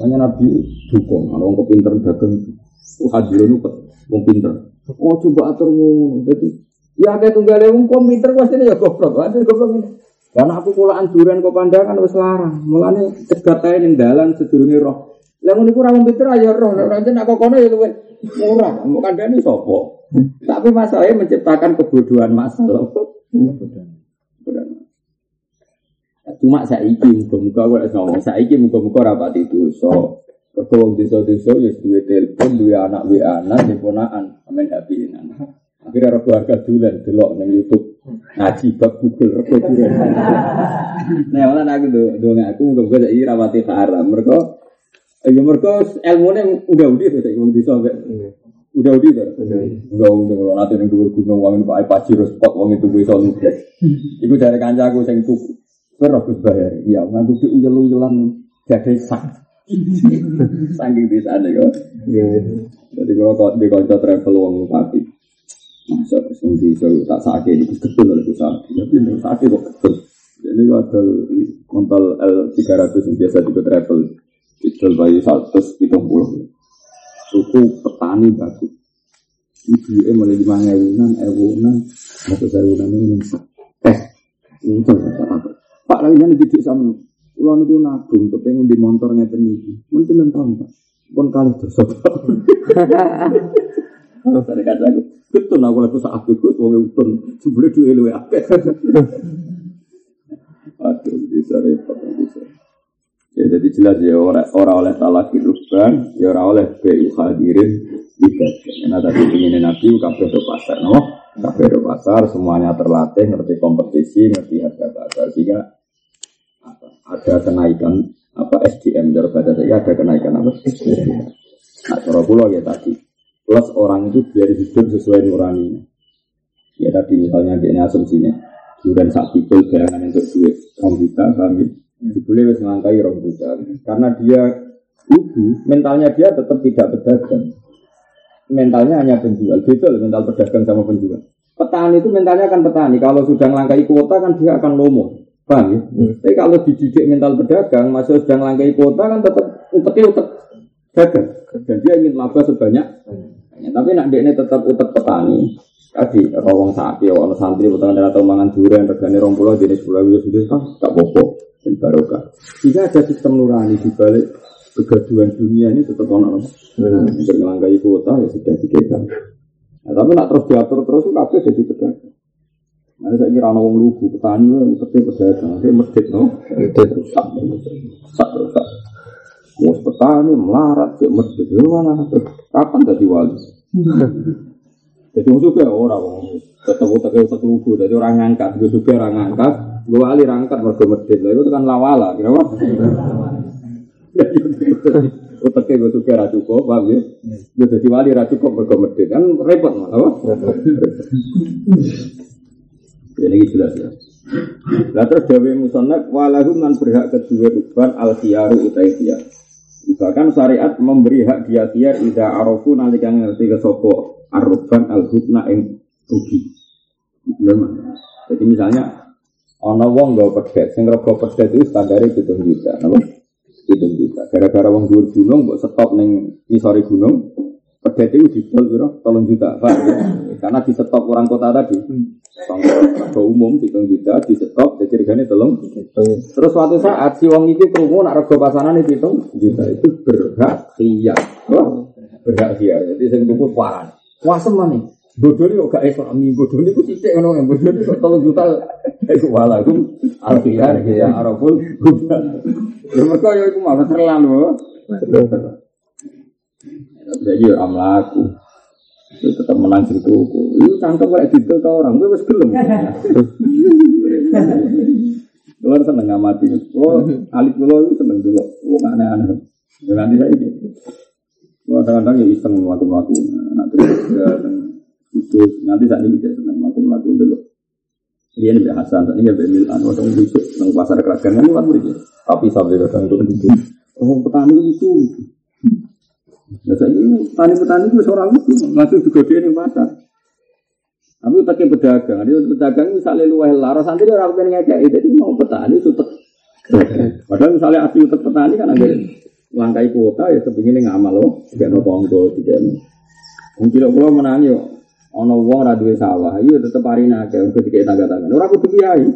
Makanya Nabi dukung ana wong pinter dagang. Ku hadirun wong pinter. Oh coba aturmu. Jadi ya ada tunggale wong pinter pastine ya goblok. Waduh goblok. Karena aku kulaan duren kok pandangan wis larang. Mulane cegat ae ning dalan sedurunge roh. Lah ngono iku ra pinter ayo roh. Nek ora enten nak kokono ya luwih murah. Mbok kandhani sapa? Tapi masalahe menciptakan kebodohan masalah. Kebodohan. Cuma saiki muga-muga ora iso. Saiki muga-muga ora pati dosa. Kok wong desa-desa ya duwe telepon, duwe anak W A-an, teleponan, amen hapiin anak. Akhirnya roh keluarga dulan delok nang YouTube ngaji bab Google roh dulan. Nah, ora aku do dong aku muga-muga saiki rawati haram. Mergo ya mergo elmune udah-udah to saiki wong desa kok. Udah-udah to. Udah-udah ora ate ning dhuwur gunung wae Pak Paci respot wong itu iso nugas. Iku dari kancaku sing tuku. Ora roh Gus bayar. Ya nganggo uyel-uyelan jadhe sak. Saking desane kok. Dadi kok dikonco travel wong Pak. Masa sendiri kalau tak sakit itu ketul oleh sakit. Tapi kalau sakit kok ketul. Jadi ada kontol L tiga ratus yang biasa juga travel. Ketul bayi seratus kita puluh. Suku petani bagus. Ibu em mulai lima ewunan, ewunan, satu ewunan yang sak. Eh, itu apa? Pak lagi jangan dicuci sama. Ulang itu nabung, kepengen di motornya tenigi. Mungkin enam tahun pak. Pon kali terus. Kalau saya kata aku. Betul lah, kalau aku saat ikut, wongnya utun sebelah dua elwe akeh. Aduh, bisa repot. Ya, jadi jelas ya, orang oleh talak dirubah, ya orang oleh B U hadirin. Tidak, karena tadi ingin nabi, kamu sudah pasang. Kabeh pasar semuanya terlatih, ngerti kompetisi, ngerti harga pasar. Sehingga apa, ada kenaikan apa S D M dari pada saya ada kenaikan apa S D M. Nah, cara pula ya tadi. Plus orang itu biar hidup sesuai nuraninya. Ya tadi misalnya dia asumsinya durian sak pikul bayangan untuk duit rong juta kami dibeli wis nglangkai rong juta. Karena dia itu mentalnya dia tetap tidak pedagang. Mentalnya hanya penjual. Beda loh mental pedagang sama penjual. Petani itu mentalnya kan petani. Kalau sudah melangkai kuota kan dia akan lomo. Paham ya? Hmm. Tapi kalau dididik mental pedagang, masa sudah melangkai kuota kan tetap utek-utek dagang. Dan dia ingin laba sebanyak. Hmm. Tapi nak dia ini tetap utek petani. Tadi rawang sapi, orang santri, petani atau mangan durian, regane rong pulau jenis pulau itu sendiri kan tak bobo dan barokah. Jika ada sistem nurani di balik kegaduhan dunia ini tetap orang orang tidak melangkai kuota ya sudah dijaga. Nah, tapi nak terus diatur terus itu kafir jadi pedagang. Mana saya kira orang orang lugu petani itu seperti pedagang, dia merdek no, merdek rusak, rusak rusak. Mau petani melarat dia merdek di mana? Kapan jadi wali? Jadi musuh ya orang orang ketemu tak ketemu lugu, jadi orang angkat, gue juga orang angkat, gue wali angkat mereka merdek. Itu kan lawala, kenapa? Otaknya gue suka racuko, paham ya? Gue jadi wali racuko berkomedi, kan repot malah. Jadi jelas ya. Lalu terus Dawe Musonak, walahum nan berhak kedua rukban al-siyaru utaiyah. Bahkan syariat memberi hak dia siar ida arofu nanti kang ngerti kesopo arrukban al-hubna ing rugi. Jadi misalnya, ono wong gak pedet, sing rego pedet itu standare gitu gitu, itu juga. Gara-gara wong dhuwur gunung mbok stop ning isore gunung, pedet itu didol kira tiga juta, Pak. Karena di stop orang kota tadi. Sanggo umum tiga juta di stop jadi regane tiga juta. Terus suatu saat si wong iki krungu nak rego pasanane tiga juta itu berhak khiyar. Oh, berhak khiyar. Jadi sing tuku waran. Wasem meneh. Bodone kok gak esok minggu bodone iku titik ngono yang bodone tiga juta iku walakum al-khiyar ya araful hubna. Mereka yang itu malah terlalu jadi orang melaku itu tetap menanggung tuku itu cangkep kayak gitu ke orang, itu harus gelom itu harus seneng ngamati alif dulu itu seneng dulu itu aneh-aneh ya nanti saya ini kadang-kadang ya iseng melaku-melaku nanti saya ini tidak seneng melaku-melaku dulu dia ini biar Hasan, ini biar Milan orang itu seneng pasar kerajaan ini kan begitu. Tapi sampai datang untuk itu, oh petani itu, biasa itu petani-petani itu seorang itu langsung digodain di pasar. Tapi utaknya pedagang, dia pedagang misalnya luar laras nanti dia rakyat ngajak, jadi mau petani itu utak. Padahal misalnya asli utak petani kan agak langkai kuota ya kepingin ngamal loh, tidak mau tonggo tidak. Mungkin kalau menangi, ono wong radue sawah, iya tetap hari naga, ketika tangga-tangga, orang aku kiai.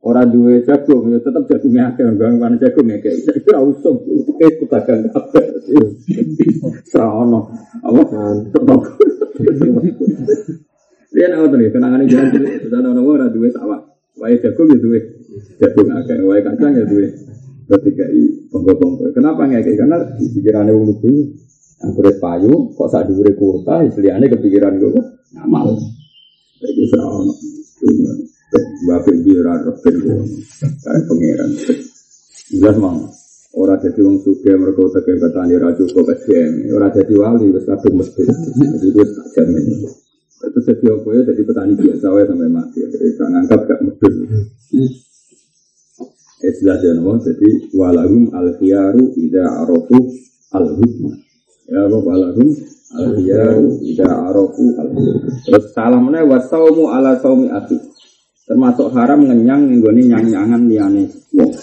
Orang dua jagung, ya tetap jagungnya ada. Orang mana jagungnya kayak itu rausung, itu kayak pedagang apa? Serono, apa? Tertolong. Dia nak apa ni? Kenangan ini jangan tulis. Sudah orang orang dua sama. Wai jagung ya dua, jagung agak. Wai kacang ya dua. Ketika i bongkok-bongkok. Kenapa nggak kayak? Karena pikirannya belum dulu. Angkuret payu, kok saat diberi kuota, istilahnya kepikiran gue, ngamal. Jadi serono. Bapak biar repel gua, kayak pangeran. Jelas mang, orang jadi orang suka mereka tak kena tani raju kau S D M. Orang jadi wali besar tu mesti. Jadi itu tak jamin. Itu setiap orang jadi petani biasa, saya sampai mati. Kita anggap tak mesti. Jelas jenama. Jadi walahum al-khiyaru ida arofu al-hukma. Ya, walahum al-khiyaru ida arofu al-hukma. Terus salamnya wasaumu ala saumi ati. Termasuk haram ngenyang nggone nyang-nyangan liyane wong.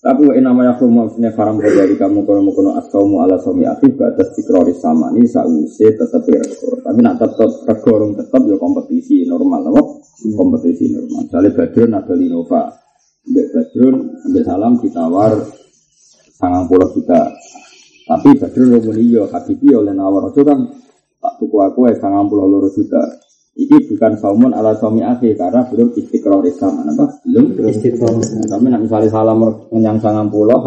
Tapi yen namanya hukumnya haram dari kamu kono kono asqaumu ala sami afif atas tikroris sama ni sakwise tetep rekor. Tapi nek tetep rekor tetep ya kompetisi normal apa? Kompetisi normal. Sale Badrun ada Innova. Mbek Badrun mbek salam ditawar sangang puluh juta. Tapi Badrun muni yo hakibi oleh nawar. Itu kan tak tuku aku sangang puluh loro juta. Ini bukan saumun ala suami akhir karena belum istiqror Islam, apa? Belum istiqror. Tapi nak misalnya salam menyang sangang pulau,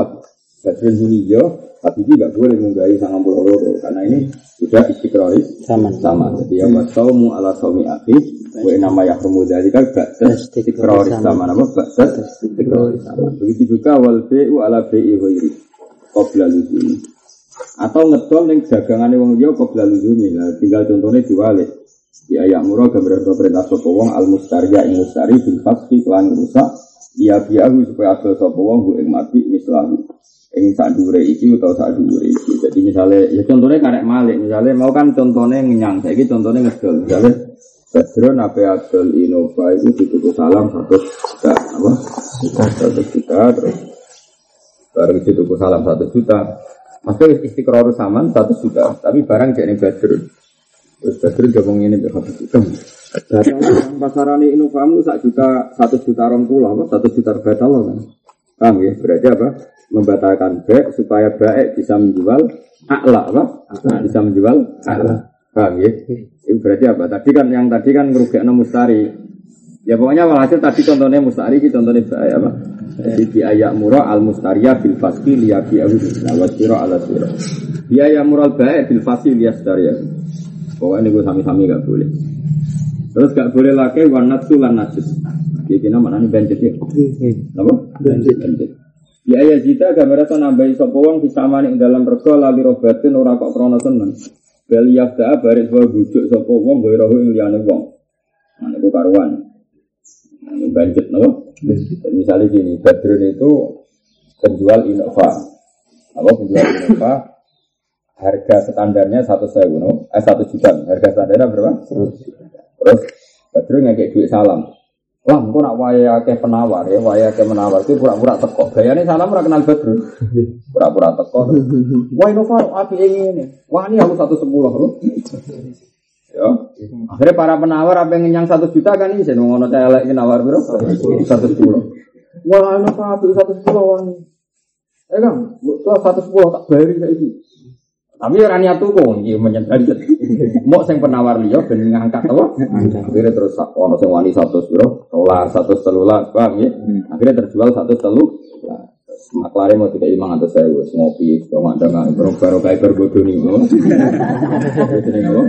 Basri Zulhijjah, tapi tidak boleh menggaji sangat berloro karena ini sudah istiqraris sama-sama. Jadi yang bertaumu ala saumi api, boleh nama yang kemudian juga batas istiqraris sama, nama batas istiqraris sama. Begitu juga wal bi'u ala bi'i ghairi qabla luzumi. Atau ngedol yang dagangannya wong dia qabla luzumi. Nah, tinggal contohnya diwalik. Di ayat murah gambar atau perintah sapa wong al mustariya ing mustari bil fasli lan rusak dia biahu supaya asal sapa wong ku ing mati mislahu. Ini sak dhuwure iki utawa sak dhuwure iki. Jadi misalnya ya contohnya karek malik, misalnya mau kan contohnya ngenyang. Saiki contohnya ngedol. Misalnya Badron ape adol Innova itu dituku salam satu juta apa? satu juta terus bareng dituku salam satu juta. Maksudnya istiqrar saman satu juta, tapi barang jek ning Badron. Wis Badron yo wong ngene kok satu juta. Barang pasarane Innova mu sak juta satu juta rongkulah apa satu juta batal kan. Paham ya? Berarti apa? Membatalkan baik supaya baik bisa menjual akla apa? Akla. Bisa menjual akla. Paham ya? Itu berarti apa? Tadi kan yang tadi kan merugikna mustari. Ya pokoknya walhasil tadi contohnya mustari, contohnya baik apa? Jadi di ayat murah al mustariyah bil fasli liyabi awi wa sirah ala sirah. Di ayat murah baik bil fasli liyastariyah. Pokoknya ini gue sami-sami gak boleh. Terus gak boleh lagi wanatsu lan najis. Jadi nama nani banjir ya? Apa? Banjir. Di ayat kita gambar itu nambahi sopo wong bisa manik dalam rego lali robatin ora kok krono tenan. Bel yafda baris wae bujuk sapa wong gawe roh ing liyane wong. Nah niku karuan. Nang banjit napa? Misale gini, Badrun itu penjual Innova. Apa penjual Innova? Harga standarnya satu sewu, eh satu juta. Harga standarnya berapa? Terus Badrun ngekek duit salam. Wah, engko nak wayahe akeh penawar ya, wayahe akeh menawar iki pura-pura teko. Bayane salam ora kenal Badrun. Pura-pura teko. Wah, Innova apike ngene. Wah, ini harus seratus sepuluh, Bro. Ya. Akhirnya para penawar ape ngenyang satu juta kan iki jeneng ngono celek iki nawar piro? seratus sepuluh. Wah, Innova apike seratus sepuluh wani. Eh, Kang, kok seratus sepuluh tak bayari saiki. Tapi ora niat tuku iki menyedari. Mok sing penawar liya ben ngangkat apa? Akhire terus ono sing wani seratus piro? Rolas seratus tiga belas, paham nggih? Akhire terjual seratus tiga belas. Maklare mau dikai lima ratus ribu ngopi kok mandang karo kae berbodo niku. Jenenge apa?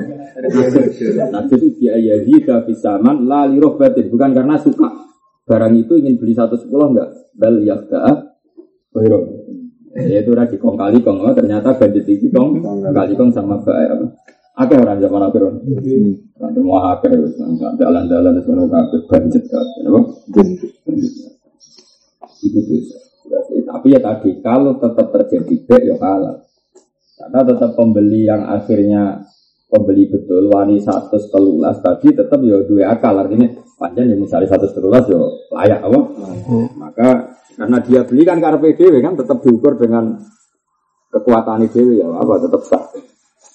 Nasib dia ya hita pisaman la li rohbatin, bukan karena suka barang itu ingin beli seratus sepuluh enggak? Bal yaqta. Bayro. Ya itu lagi kong kali kong, oh, ternyata bandit itu kong kali kong sama baik apa? Akeh orang zaman akhir on. Nanti mau akhir, nggak jalan-jalan semua kafe bandit kan, apa? Itu tuh. Tapi ya tadi kalau tetap terjadi baik ya kalah. Karena tetap pembeli yang akhirnya pembeli betul wani satu telulas tadi tetap ya dua akal artinya panjang ya misalnya satu telulas ya layak apa? Maka karena dia beli kan karepe dhewe kan tetap diukur dengan kekuatane dhewe ya apa tetap sah.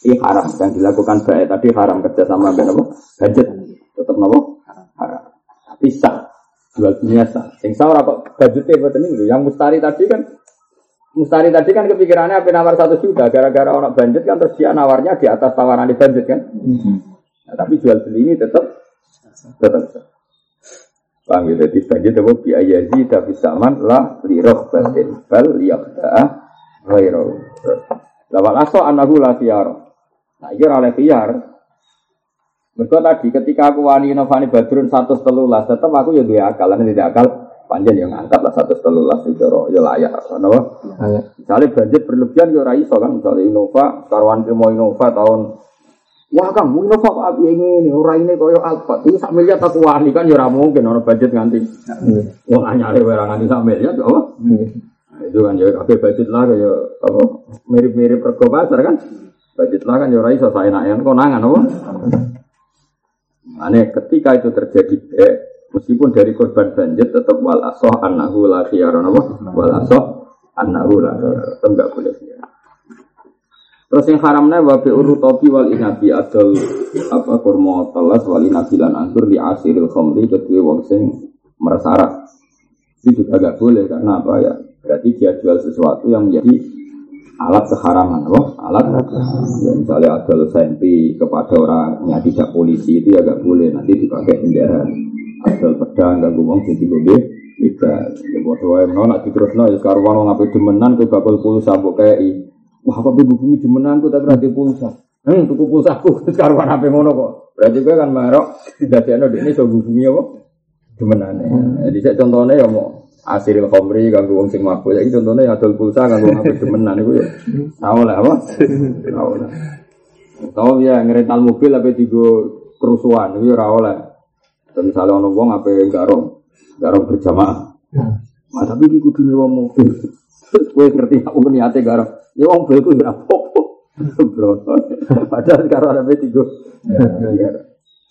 Ini haram yang dilakukan baik tadi haram kerjasama ben apa? Budget tetap nopo? Haram. Tapi sah. Jual dunia sah. Sing sah ora kok budgete boten niku. Yang mustari tadi kan mustari tadi kan kepikirannya ape nawar satu juta gara-gara orang budget kan terus dia nawarnya di atas tawaran di budget kan. Mm-hmm. Nah, tapi jual beli ini tetap tetap sah. Paham ya, jadi budget apa biayazi tapi saman la li rohbatin bal yaqta'a ghairu. Lawal aso annahu la khiyar. Nah, iki ora oleh khiyar. Mergo tadi ketika aku wani Novani Badrun seratus tiga belas tetep aku ya duwe akal, lan tidak akal panjen yo ngangkat lah seratus tiga belas itu yo layak ngono apa? Layak. Misale banjir berlebihan yo ora iso kan misale Innova, karwan ki mau Innova tahun wah Kang, Innova kok api ngene, raine koyo Alphard. Iki sak miliar tak wani kan yo ora mungkin ono budget nganti. Wong anyare ora nganti sak miliar kok apa? Itu kan yo ape budget lah yo apa mirip-mirip rego pasar kan. Budget lah kan yo ora iso sak enak-enak kok nangan apa? Aneh ketika itu terjadi eh, meskipun dari korban banjir tetap wal asoh annahu la khiyarun wal asoh annahu la enggak boleh ya. Terus yang haramnya wa bi'ur rutobi wal inabi adol apa kurma telas wal inabi lan anggur li asiril khamri kedue wong sing meresarap. Itu juga enggak boleh karena apa ya? Berarti dia jual sesuatu yang menjadi alat keharaman, loh, alat ya, misalnya adol senpi kepada orang yang tidak polisi itu ya agak boleh nanti dipakai penjara. Adol pedang ganggu wong sing digombe Iba, ya bodoh aja menolak diterusno ya karuan ngapain demenan kowe bakal pulsa mbok kei. Wah, apa bubungi demenanku tapi ra pulsa. Heh, tuku pulsaku terus karuan ape ngono kok. Berarti kowe kan marok dadekno dekne iso bubungi apa demenane. Jadi sak contone ya mau asiril khamri kanggo wong sing mabuk. Saiki contone ya adol pulsa kanggo ngapain demenan iku ya. Tau lah apa? Tau lah. Tau ya ngerental mobil ape digo kerusuhan iku ya ora oleh. Misale ono wong ape garong garong berjamaah. Nah, tapi iki kudu nyewa mobil. Kowe ngerti aku niate garong. Ya wong bel ku ora apa-apa. Padahal karo ada tiga. Ya.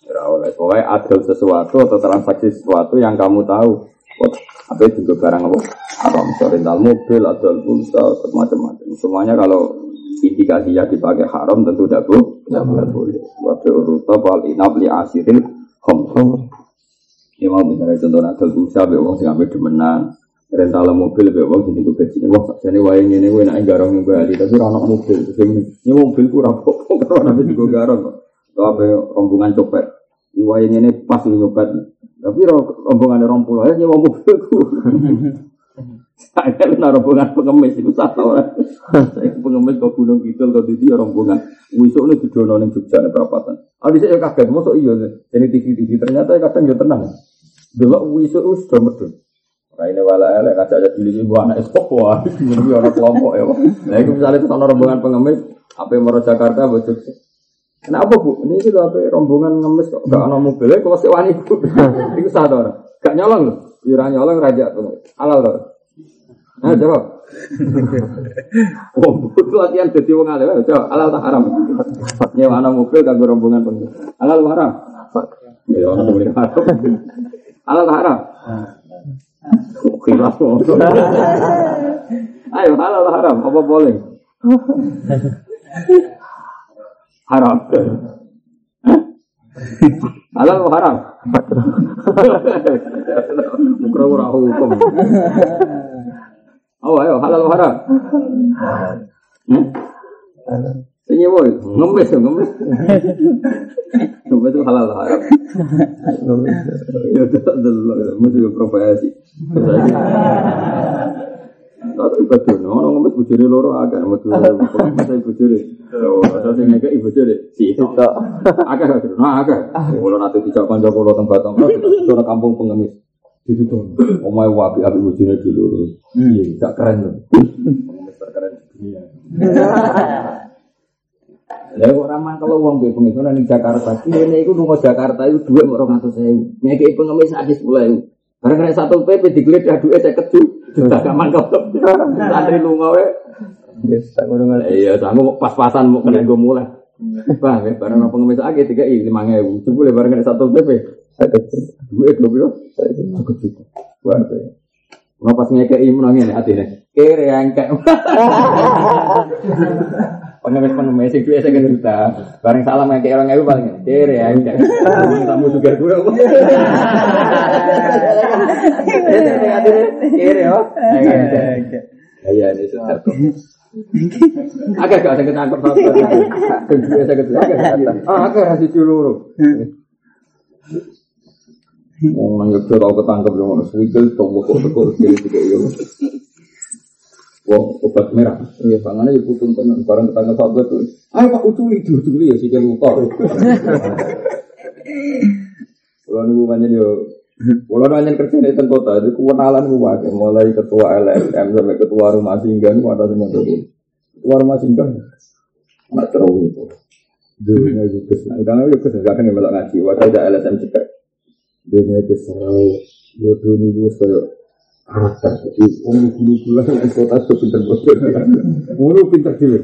Ora oleh kowe ada sesuatu atau transaksi sesuatu yang kamu tahu. Apa itu barang apa? Apa rental mobil atau pulsa macam-macam. Semuanya kalau indikasi yang dipakai haram tentu tidak boleh. Wa bi'urutafal inab li asirin khamr. Ya mau misalnya contoh nak jual pulsa, beberapa sih ambil demenan, rental mobil beberapa sini tu kecil. Wah, jadi wayang ini wayang nak garong juga ada, tapi anak mobil, ini mobil kurang pokok, kalau ada juga garong. Tahu apa rombongan copet, ini wayang ini pas ini copet, tapi rombongan orang pulau ya nyewa mobil ku. Saya nak rombongan pengemis itu satu orang, pengemis kau gunung gitu, kau titi rombongan. Wisok ni video noning Jogja ni perapatan. Abis saya kaget, masuk iyo, jadi titi-titi ternyata kadang dia tenang. Dua wisok us bermedun. Raine wala elek kaca aja pilih ibu anak esok wah, jadi orang kelompok ya. Nah, itu misalnya satu rombongan pengemis, apa merah Jakarta betul. Kenapa bu? Ini juga apa rombongan pengemis kok gak ada mobilnya, kau sewa ni bu. Itu satu orang, gak nyolong loh. Jurang nyolong raja tu, halal loh. Nah, jawab. Oh, butuh latihan jadi wong alim. Jawab, halal tak haram. Nyewa anak mobil kanggo rombongan pengen. Halal tak haram. Ya, ora boleh haram. Halal tak haram. Oke, lapo. Ayo, halal tak haram. Apa boleh? Haram. Halal tak haram. Mukrawara hukum. Oh, ayo, halal haram. Hmm? Halal. Ini boy, ngemis, ngemis. Coba tu halal haram. Ngemis. Ya, tak ada. Mesti profesi. Tapi betul, orang ngemis bujuri loro agak, betul. Saya bujuri. Oh, ada yang nak ibu bujuri. Siapa? Agak, betul. Nah, agak. Kalau nanti tidak panjang, kalau tempat-tempat, orang kampung pengemis. Itu tuh, omai wabi abis ujiannya dulu, tak keren tu, pengemis terkeren dunia. Lalu orang mana kalau uang beli pengemis orang di Jakarta, ini aku nunggu Jakarta itu dua orang atau saya, nyaki pengemis habis mulai, karena satu P P digeledah dua saya keju, tak aman kau tak, santri nunggu eh, tak nunggu, iya, sanggup pas-pasan mau kena gue mulai, bah, barang pengemis lagi tiga i lima ribu, cukup lebar kena satu P P. Duit lho bro, cukup cukup. Kalau pas ngekei menangin hati ini, kere angkat. Pengemis-pengemis itu saya kan juta. Bareng salam ngekei orang itu paling kere angkat. Tamu juga gue. Kere oh. Iya ini sudah. Agak-agak saya ketangkap satu. Kedua saya ketangkap. Agak rasi culuru. Wong nang Jogja tau ketangkep yo ngono swikil tombo kok tekor iki yo. Wong obat merah, ya sangane yo putung tenan barang ketangkep sahabat tuh. Ayo Pak uculi dulu ya sikil motor. Kulo niku pancen yo kulo pancen kerjane teng kota, iki kenalan kuwi mulai ketua L S M sampai ketua rumah singgah niku ada sing ngono. Ketua rumah singgah. Ana terus itu. Dunia itu kesana, karena itu kesana kan yang melak ngaji. Wadah ada L S M juga. Dunia itu serau, bodoh ni gue soyo. Harta, umur guru gula yang kota tu pinter bodoh. Umur pinter dulu.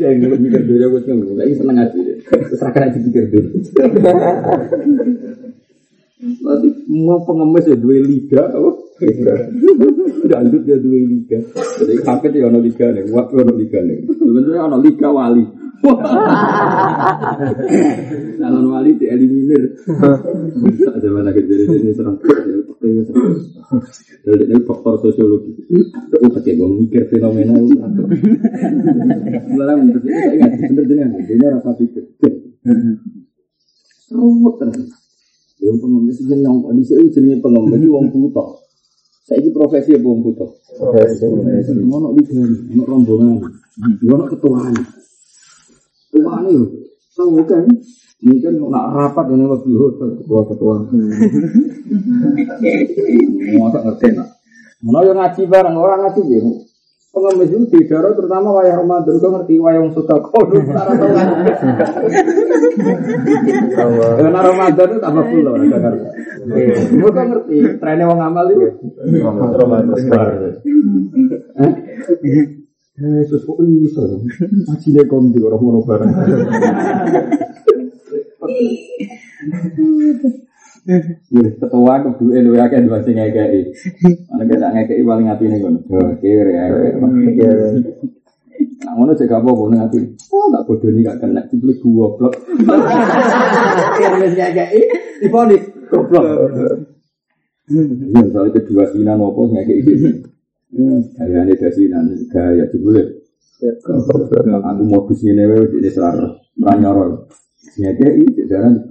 Jangan guru mikir dulu aku tengok. Lagi senang ngaji. Serahkan aja pikir dulu. Nanti mau pengemis ya dua liga, oh, lanjut dia dua liga. Jadi kafe dia ono liga nih, wah ono liga nih. Sebenarnya ono liga wali. Calon wali dieliminir. Ada mana kejadian ini serang? Jadi ini faktor sosiologi. Oh, pakai gong mikir fenomena. Belum terjadi, terjadi. Dia rasa pikir. Rumit terus. Dia pengemis jeneng, di sini jenenge pengemis wong buta. Saya ini profesi ya, Bung Puto. Profesi. Ono ligan, ono rombongan, ono ketuaan. Ketuaan itu, tahu kan? Mungkin nak rapat dengan lebih hotel ketua ketuaan. Mau tak ngerti nak? Mau yang ngaji bareng orang ngaji je. Pengemis itu di daerah terutama wayang Ramadan itu ngerti wayang sodako. Karena Ramadan itu tambah pula orang Jakarta. Semua kan ngerti, trennya wong amal itu Ramadan besar. Yesus kok ini bisa dong? Acilnya konti orang mono barang. Ketua kebuin lu ya kan masih ngekei. Anak gak ngekei paling hati nih kan. Kira ya. Nak ngono cek apa bono hati. Oh tak bodoh ni gak kena dibeli dua blok. Kira ngekei di polis goblok. Yang soal kedua sinan apa ngekei ini. Gaya ni dari sinan gaya dibeli. Aku modus ini weh ini selar ranyorol. Ngekei jalan.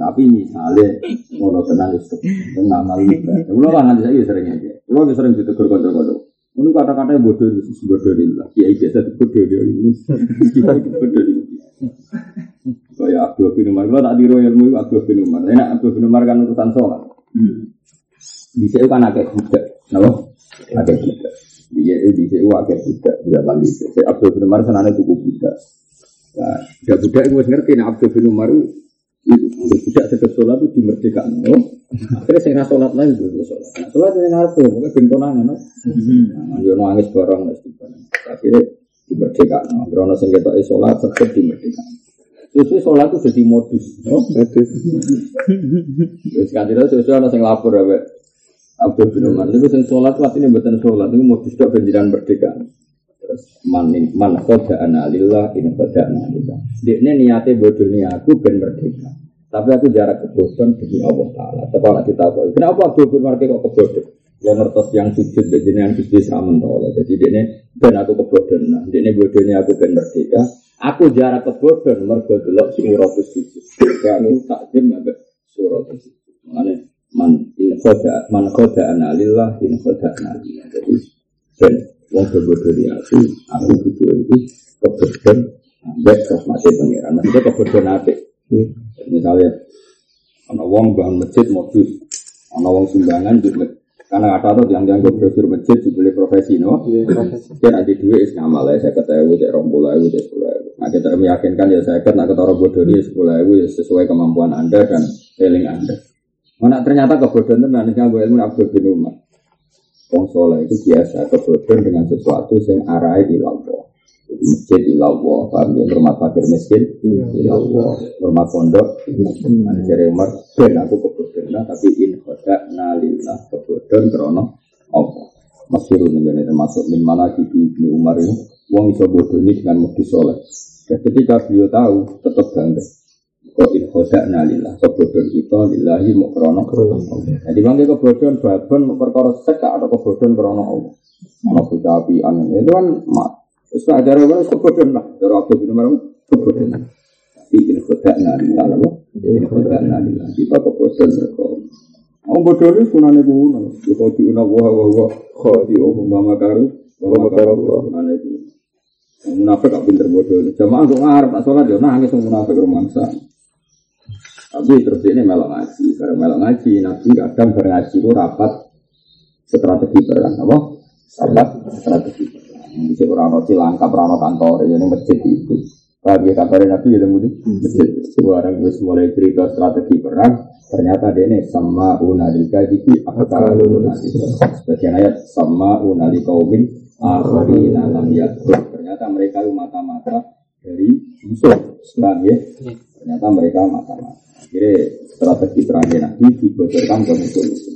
Tapi misalnya kalau tenang itu tenang malu juga. Kalau orang nanti saya sering aja. Kalau sering ditegur kocok-kocok. Mungkin kata-katanya bodoh, bodoh ini lah. Kiai biasa bodoh dia ini. Kiai bodoh ini. Kayak Abdul bin Umar. Kalau tak di Royal Mui Abdul bin Umar. Enak Abdul bin Umar kan urusan sholat. Di sini kan agak budak, nabo? Agak budak. Di sini agak budak. Tidak balik. Abdul bin Umar senangnya cukup budak. Tidak budak itu ngerti. Nah Abdul bin Umar tidak setiap sholat itu dimerdekakan. Akhirnya saya nak sholat lagi dulu sholat. Nah, sholat saya nak tu, mungkin bintonangan. Dia nangis barang mesti barang. Akhirnya dimerdekakan. Karena sengketa sholat setiap dimerdekakan. Terus sholat itu jadi modus. Terus kan tidak terus ada yang lapor abe Abdul bin Umar. Terus yang sholat artinya bukan sholat, itu modus dia penjiran merdekakan. Maning man qada analillah in qada analillah. Dekne niate bodoh niatku ben merdeka. Tapi aku jarak kebodohan demi Allah taala. Tepa lak ditakoki. Kenapa aku ben merdeka kok kebodoh? Ya ngertos yang sujud ben jenengan Gusti samen to Allah. Jadi dekne ben aku kebodohan. Dekne bodoh niatku ben merdeka. Aku jarak kebodohan mergo delok surah sujud. Kanu takdim ambek surah sujud. Mane man in qada man qada analillah in qada analillah. Jadi ben wong bodoh dia aku, aku itu itu kebodohan, ambek rahmati pangeran. Maksudnya kebodohan apa? Misalnya, ana wong bangun masjid modus, ana wong sumbangan juga. Karena ada tuh yang yang berprofesi masjid dibeli profesi, no? Kan ada duit is ngamal ya saya ketahui cek rombola itu cek bola. Ada termeyakinkan ya saya kena ketara bodoh dia sekolah itu sesuai kemampuan anda dan feeling anda. Mana ternyata kebodohan tenan nang nggo ilmu Abdul bin Umar. Wong soleh itu biasa kebodohan dengan sesuatu yang arai ilallah. Masjid ilallah, kami hormat fakir miskin ilallah, hormat pondok ilallah. Jadi Umar ben aku kebodohan, tapi in khoda nalillah kebodohan karena apa? Masyhur dengan termasuk min mana di Ibnu Umar itu wong iso bodoh ini dengan mukti soleh. Dan ketika beliau tahu tetap bangga. Kau in khoda nalillah kebodohan itu lillahi mukrono. Jadi bangga kebodohan babon perkara seka atau kebodohan krono Allah. Ana butapi anu itu kan wis acara wis kebodohan lah. Cara aku bin marang kebodohan. Tapi in khoda nalillah Allah. In khoda nalillah kita kebodohan kok. Wong bodoh iki gunane kuwi. Yo diuna wa wa wa khadi umma makaru wa makaru gunane iki. Munafik gak pinter bodoh. Jamaah kok ngarep salat yo nangis munafik rumangsa. Tapi terus ini melok ngaji, karena melok ngaji, nabi kadang beraji itu rapat strategi perang, apa? Rapat strategi perang. Jadi orang nasi langkap, orang kantor, ini masjid itu. Kalau dia kantorin nabi, dia mudi masjid. Seorang terus mulai cerita strategi perang, ternyata dia ini sama unalika diki akal unalika. Bagian ayat sama unalika umin akhirin alam yakin. Ternyata mereka itu mata-mata dari musuh, senang ya. Ternyata mereka mata-mata. Akhirnya strategi perangnya Nabi dibocorkan ke musuh-musuh.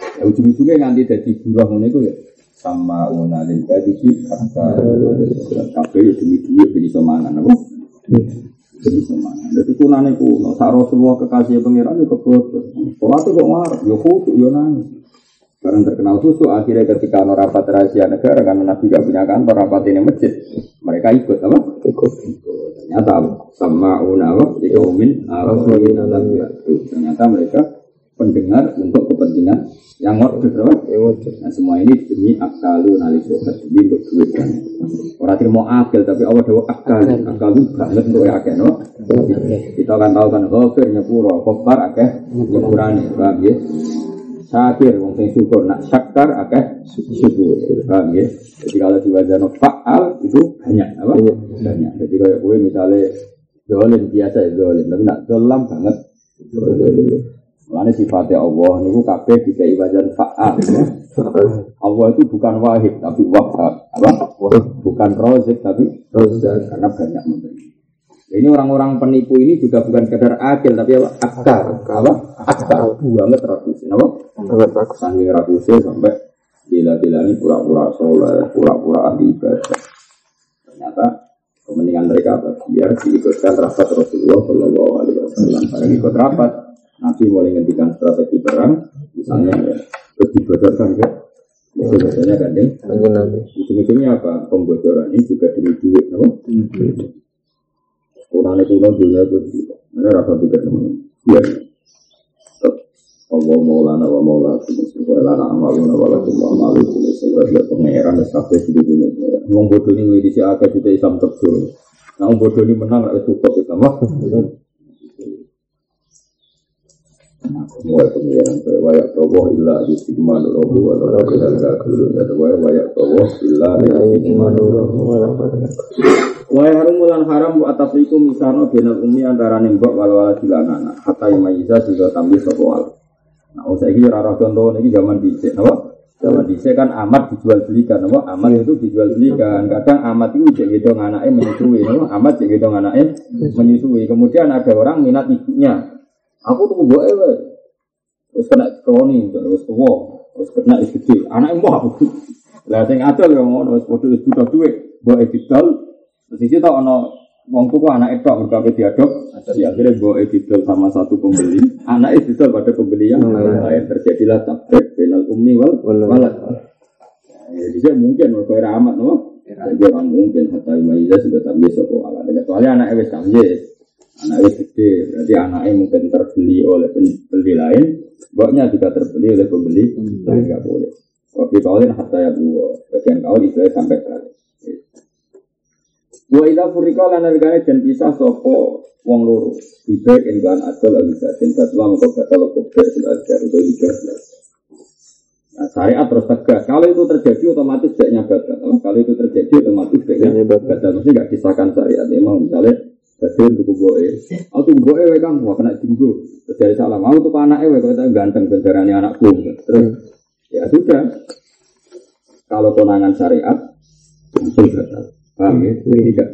Ya ujung-ujungnya nanti dari burah itu ya sama unalil tadi kata kabel demi-demi beli semangan apa? Beli semangan. Jadi kunane kuno sak Rasulullah kekasih pengiran ya kebodoh. Sholat itu kok marah, ya khusyuk, ya nangis. Barang terkenal khusyuk, akhirnya ketika ada rapat rahasia negara karena Nabi gak punya kantor rapat ini masjid. Mereka ikut apa? Ikut. Ternyata sama unawak dikaumin, alhamdulillah. Ternyata mereka pendengar untuk kepentingan yang order berapa? Nah, semua ini demi akalu nalisokat demi untuk duit kan. Orang terima akal tapi awak dah akal, akal tu banget untuk akeh no. Kita akan tahu kan kafir nyepuro, kafar akeh nyepurane, faham ya? Syakir, wong sing syukur, nak syakar akeh syukur, paham ya? Jadi kalau diwajano faal itu banyak apa? Banyak. Jadi kalau kowe misalnya dolim biasa dolim, tapi nak dolam banget. Maknanya sifatnya Allah ini kabeh dikai wajan fa'al ya. Allah itu bukan wahid tapi wahab apa? Bukan rozik tapi rozak karena banyak memberi. Ini orang-orang penipu ini juga bukan kadar akil tapi apa? Akal apa? Akal banget ratusin apa? Sanggih ratusin sampai bila-bila ini pura-pura sholat, pura-pura ahli ibadah. Ternyata kepentingan mereka apa? Biar diikutkan rapat Rasulullah sallallahu alaihi wasallam. Karena ikut rapat, nanti mulai menghentikan strategi perang, misalnya ya, terus dibocorkan ke, biasanya gandeng. Ujung-ujungnya apa? Pembocoran ini juga demi duit, apa? Kurangnya kurang dunia itu, mana rasa tidak teman? Biar. Allah Maulana wa Maulana, Subhanallah Amaluna wa Lakumah Malik, Subhanallah Pengeran, Sabda Sidi Dunia. Ngomong bodoh ini di si Aga kita Islam terjun. Nah, bodoh ini menang rakyat tutup Islam. Semua pengeran, wayak toboh illa yusikman rohu wa lakadaka kulun. Wayak toboh illa yusikman rohu wa lakadaka kulun. Wahai harum mulan haram buat atasriku misano benar umi antara nembak walwala silanana. Hatta imaisa sudah tampil soal. Nah, saya kira arah contoh ini zaman dicek, apa? Zaman dicek kan amat dijual belikan, apa? Amat itu dijual belikan. Kadang amat itu cek gedong anaknya menyusui, apa? Amat cek gedong anaknya menyusui. Kemudian ada orang minat ibunya. Aku tuh buat apa? Terus kena kroni, terus tua, terus kena istri. Anaknya mau aku. Lah, saya ngaco yang mau terus bodoh sudah duit buat edital. Terus itu tau ada orang itu anak itu berkabit diaduk. Jadi akhirnya bawa edidol sama satu pembeli. Anak edidol pada pembeli yang lain. Terjadilah tabrik benal umni wal walad. Jadi saya mungkin mereka era amat no? Saya bilang mungkin Hatta Imaizah sudah tampil sekolah. Soalnya anak itu tampil. Anak itu gede. Berarti anaknya mungkin terbeli oleh pembeli lain. Bawanya juga terbeli oleh pembeli. Tapi tidak boleh. Tapi kaulin Hatta Yabluwa. Bagian kaul itu sampai terakhir. Wa ila furika lan regane den pisah sapa wong loro dibe enggan adol alisatin tatwa moko katal koper alisatin dua belas. Nah, syariat terus tegak. Kalau itu terjadi otomatis tidaknya batal. Kalau itu terjadi otomatis tidaknya batal. Mesti enggak kisahkan syariat. Emang misalnya badhe tuku boe. Aku tuku boe wae kan gua kena dinggo. Terjadi salah. Mau tuku anake wae kok ganteng benderane anakku. Terus ya sudah. Kalau konangan syariat itu batal. Paham ya? Ini enggak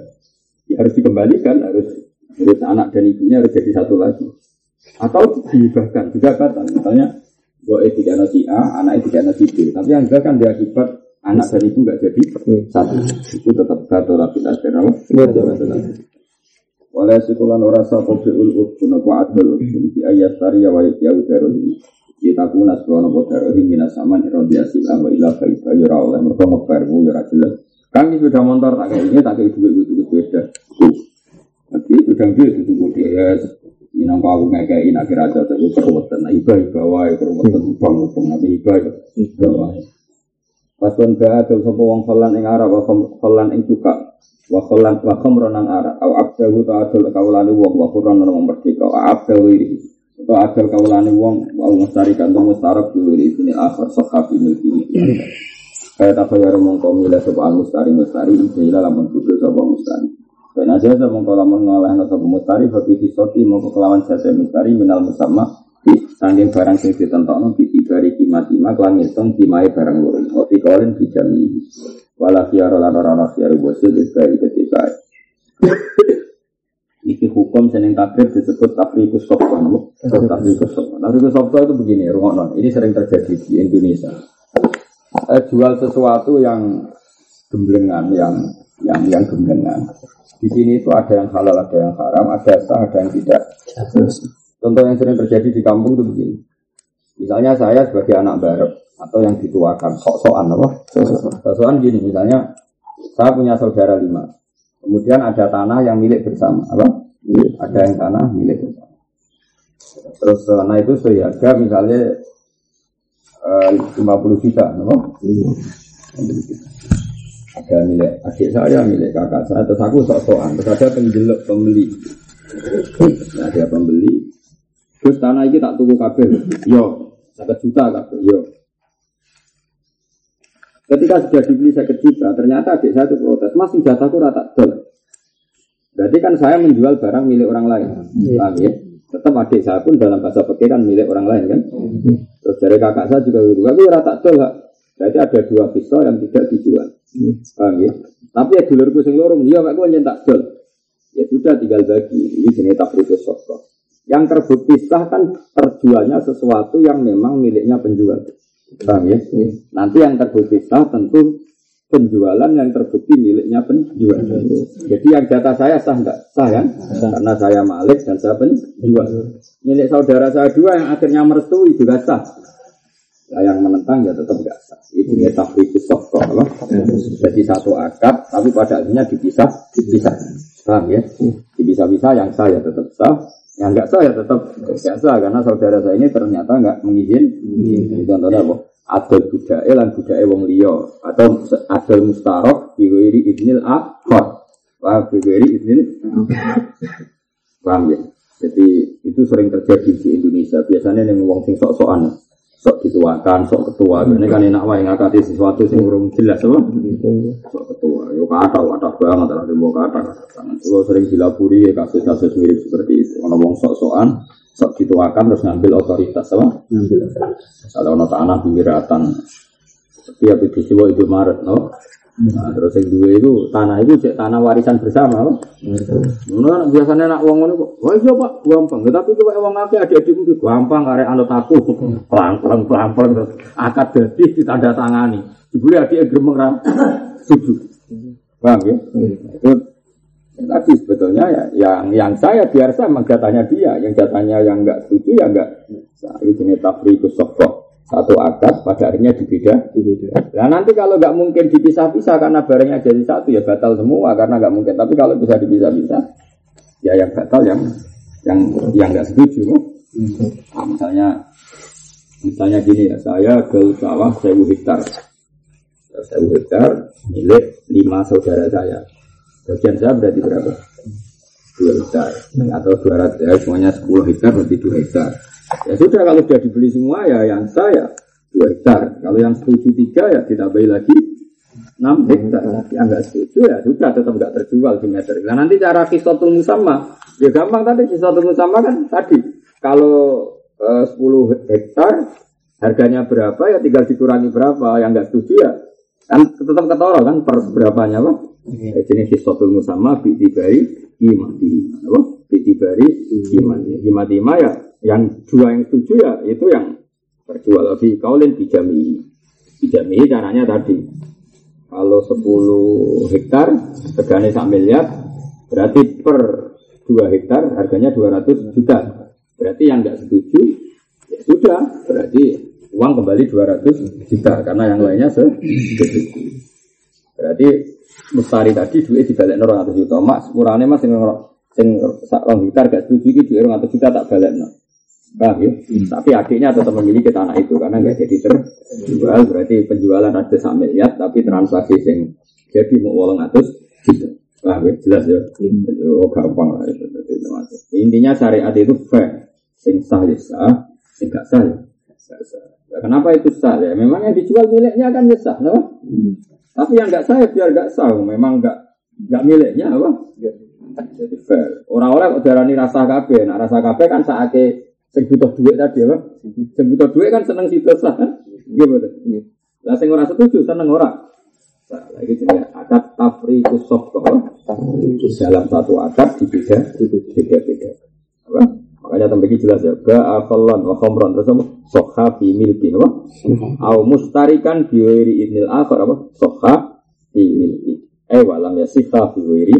ya, harus dikembalikan, harus harus anak dan ibunya harus jadi satu lagi. Atau dihibahkan juga kata, misalnya bahwa eh tiga anak si A, anaknya tiga anak si B. Tapi yang juga kan diakibat anak dan ibu enggak jadi satu. Itu tetap kata rapid asfirah. Oleh syukuran orasa pobi'ul urkun wa'adul urkun di ayat tariya wa'idya udarun kita pun asfirah wa'adarohim minasaman irodiasilah wa'ilah baikah yura oleh mereka mekbarmu yura jelas kami sudah motor tak kayak ini, tak kayak duit-duit beda. Nanti sudah duit itu D S, inang kau ngekain akhir aja terus keruwetan, iba-iba wae keruwetan, bang-bang nanti iba-iba wae. Pasun ba atau sapa wong kolan ing arah, wong kolan ing cuka, wong kolan wakem renang arah. Au abdahu ta adul kaulane wong, wa qurran nang merdeka. Abdahu ta adul kaulane wong, wa mustari kantung mustarab di sini akhir sekap ini ini. Kaya tafa ya mongko mila sebab mustari mustari insyaallah lamun kudu sebab mustari. Ben aja sebab lamun ngalahna sebab mustari bagi disoti mongko kelawan jasa mustari minal musamma sanging barang sing ditentokno iki bari kimat-kimat lan ngitung kimae barang loro. Opi kolen dijami. Wala fiara lan ora ana fiara bosil dikaya ketika. Iki hukum seneng takdir disebut tafriqus shofah. Tafriqus shofah. Tafriqus shofah itu begini, rungokno. Ini sering terjadi di Indonesia. Eh, jual sesuatu yang gemblengan, yang yang yang gemblengan. Di sini itu ada yang halal, ada yang haram, ada sah, ada yang tidak. Contoh yang sering terjadi di kampung itu begini. Misalnya saya sebagai anak barep atau yang dituakan, sok-sokan apa? Sok-sokan gini, misalnya saya punya saudara lima. Kemudian ada tanah yang milik bersama, apa? Ada yang tanah milik bersama. Terus nah itu saya harga misalnya lima puluh juta, no? Ada milik adik saya, milik kakak saya, terus aku sok-sokan, terus ada penjeluk pembeli. Nah, ada pembeli, terus tanah ini tak tuku kabeh, yo, satu juta kabeh, yo. Ketika sudah dibeli satu juta, ternyata adik saya itu protes, mas jatahku rata dol. Berarti kan saya menjual barang milik orang lain, paham ya? Tetap adik saya pun dalam bahasa pekiran milik orang lain kan. Terus dari kakak saya juga gitu, tapi rata dol, berarti ada dua pisau yang tidak dijual. Paham ya? Tapi ya dulurku sing loro, ya Pak ku nyen tak dol. Ya sudah tinggal bagi. Ini jenenge tafriqu syaraf. Yang terbukti sah kan terjualnya sesuatu yang memang miliknya penjual. Paham ya? Nanti yang terbukti sah tentu penjualan yang terbukti miliknya penjual. Jadi yang jatah saya sah enggak? Sah kan? Sah. Karena saya malik dan saya penjual. Milik saudara saya dua yang akhirnya merestui juga sah. Nah, yang menentang ya tetap enggak sah. Itu dia tafriqu syaraf. Jadi satu akad tapi pada akhirnya dipisah, dipisah. Paham ya? Dipisah-pisah yang sah ya tetap sah, yang enggak sah ya tetap enggak sah karena saudara saya ini ternyata enggak mengizinkan. Contohnya apa? Adol budhae lan budhae wong liya atau adol mustarok biwiri idnil akhar. Wah, biwiri idnil. Paham ya? Jadi itu sering terjadi di Indonesia. Biasanya yang wong sing sok-sokan sok dituakan, sok ketua, ini kan enak wae ngakati sesuatu sing urung jelas apa? Sok ketua, yo kata wadah banget lah dembo kata. Kulo sering dilapuri ya kasus-kasus mirip seperti itu. Ono wong sok-sokan, sok dituakan terus ngambil otoritas apa? Ngambil otoritas. Kalau ono tanah pingiratan sepi api disiwa itu Maret, no? Nah, terus yang dua itu tanah itu cek tanah warisan bersama, loh. Nah, biasanya nak uang mana kok? Wah, coba gampang. Tetapi coba uang apa? Adik-adikku itu gampang. Karena anut aku pelan-pelan, pelan-pelan terus akad berdiri ditanda tangani. Dibeli adik gemerang setuju, bang ya. Itu tadi sebetulnya ya, yang yang saya biasa menggatanya dia, yang gatanya yang enggak setuju ya enggak. Itu nih tafriqu syaraf. Satu akad pada akhirnya dibeda. Nah nanti kalau nggak mungkin dipisah-pisah karena barangnya jadi satu ya batal semua karena nggak mungkin. Tapi kalau bisa dipisah-pisah, ya yang batal yang yang yang nggak setuju. Nah, misalnya misalnya gini ya, saya gel sawah seribu hektar, seribu hektar milik lima saudara saya. Bagian saya berarti berapa? Dua hektar atau dua ratus ya, semuanya sepuluh hektar berarti dua hektar. Ya sudah kalau sudah dibeli semua ya yang saya dua hektar. Kalau yang setuju tiga ya ditambahi lagi enam hektar. Yang enggak setuju ya sudah tetap enggak terjual di meter. Nah nanti cara kisatul musamma ya gampang tadi kisatul musamma kan tadi kalau eh, sepuluh hektar harganya berapa ya tinggal dikurangi berapa yang enggak setuju ya kan tetap ketara kan per berapanya apa? Ya jenis kisatul musamma bi tibai imati. Apa? Bi tibai imati. Imati ya yang dua yang setuju ya itu yang terjual lebih kaulin bijami bijami caranya tadi kalau sepuluh hektar tegane satu miliar berarti per dua hektar harganya dua ratus juta berarti yang enggak setuju ya sudah berarti uang kembali dua ratus juta karena yang lainnya setuju berarti mustari tadi duit dibalekno dua ratus juta mas murane mas sing sing sak rong hektar gak setuju iki duit dua ratus juta tak balekno. Paham ya? Hmm. Tapi adiknya tetap memiliki tanah itu karena nggak jadi terjual berarti penjualan ada satu miliar tapi transaksi yang jadi mau delapan ratus juta. Paham ya? Jelas ya? Hmm. Oh gampang lah itu. Intinya syariat itu fair. Sing sah ya sah, sing gak sah ya sah. Kenapa itu sah ya? Memang yang dijual miliknya kan ya sah, no? Hmm. Tapi yang nggak sah ya biar nggak sah. Memang nggak nggak miliknya apa? Jadi fair. Orang-orang darani rasa kabeh, nah rasa kabeh kan saake sing butuh duit tadi apa? Sing butuh duit kan seneng situ sah. Nggih mboten. Lah sing ora setuju seneng ora. Lah iki jenenge akad tafriqu syaraf. Dalam satu akad dipisah tiga-tiga. Apa? Makanya tambah iki jelas ya. Ba afallan wa khamran terus apa? Sokha fi milki apa? Au mustarikan bi ghairi idnil akhar apa? Sokha fi milki. Eh walam yasihha fi ghairi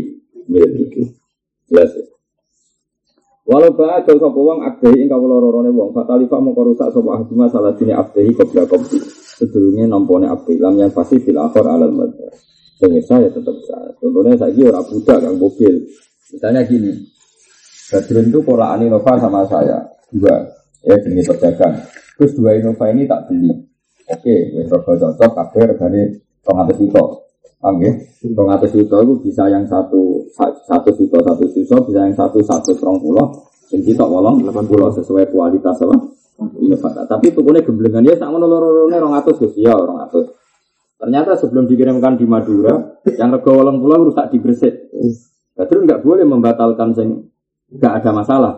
milki. Jelas ya. Walau ba'a jauh sapa wong abdahi ingkang kula rorone wong fatalifa mongko rusak sapa ahaduma salah dine abdahi qabla qabdi sedurunge nampane abdi lam yang pasti bil akhir alal madar sing isa ya tetep sah contohnya saiki ora budak kang mobil misalnya gini Badrun itu porakane Nova sama saya dua, ya jenis perdagangan. Terus dua Innova ini tak beli. Oke, wes rogo cocok, kabeh regane dua ratus juta. Paham nggih? dua ratus juta itu bisa yang satu satu juta satu juta, bisa yang satu seratus dua puluh, sing kita wolong delapan puluh sesuai kualitas apa? Innova. Tapi tukune gemblengan ya sak ngono loro-lorone dua ratus Gus ya, dua ratus. Ternyata sebelum dikirimkan di Madura, yang rego wolong pulau rusak di Gresik. Berarti enggak boleh membatalkan sing enggak ada masalah.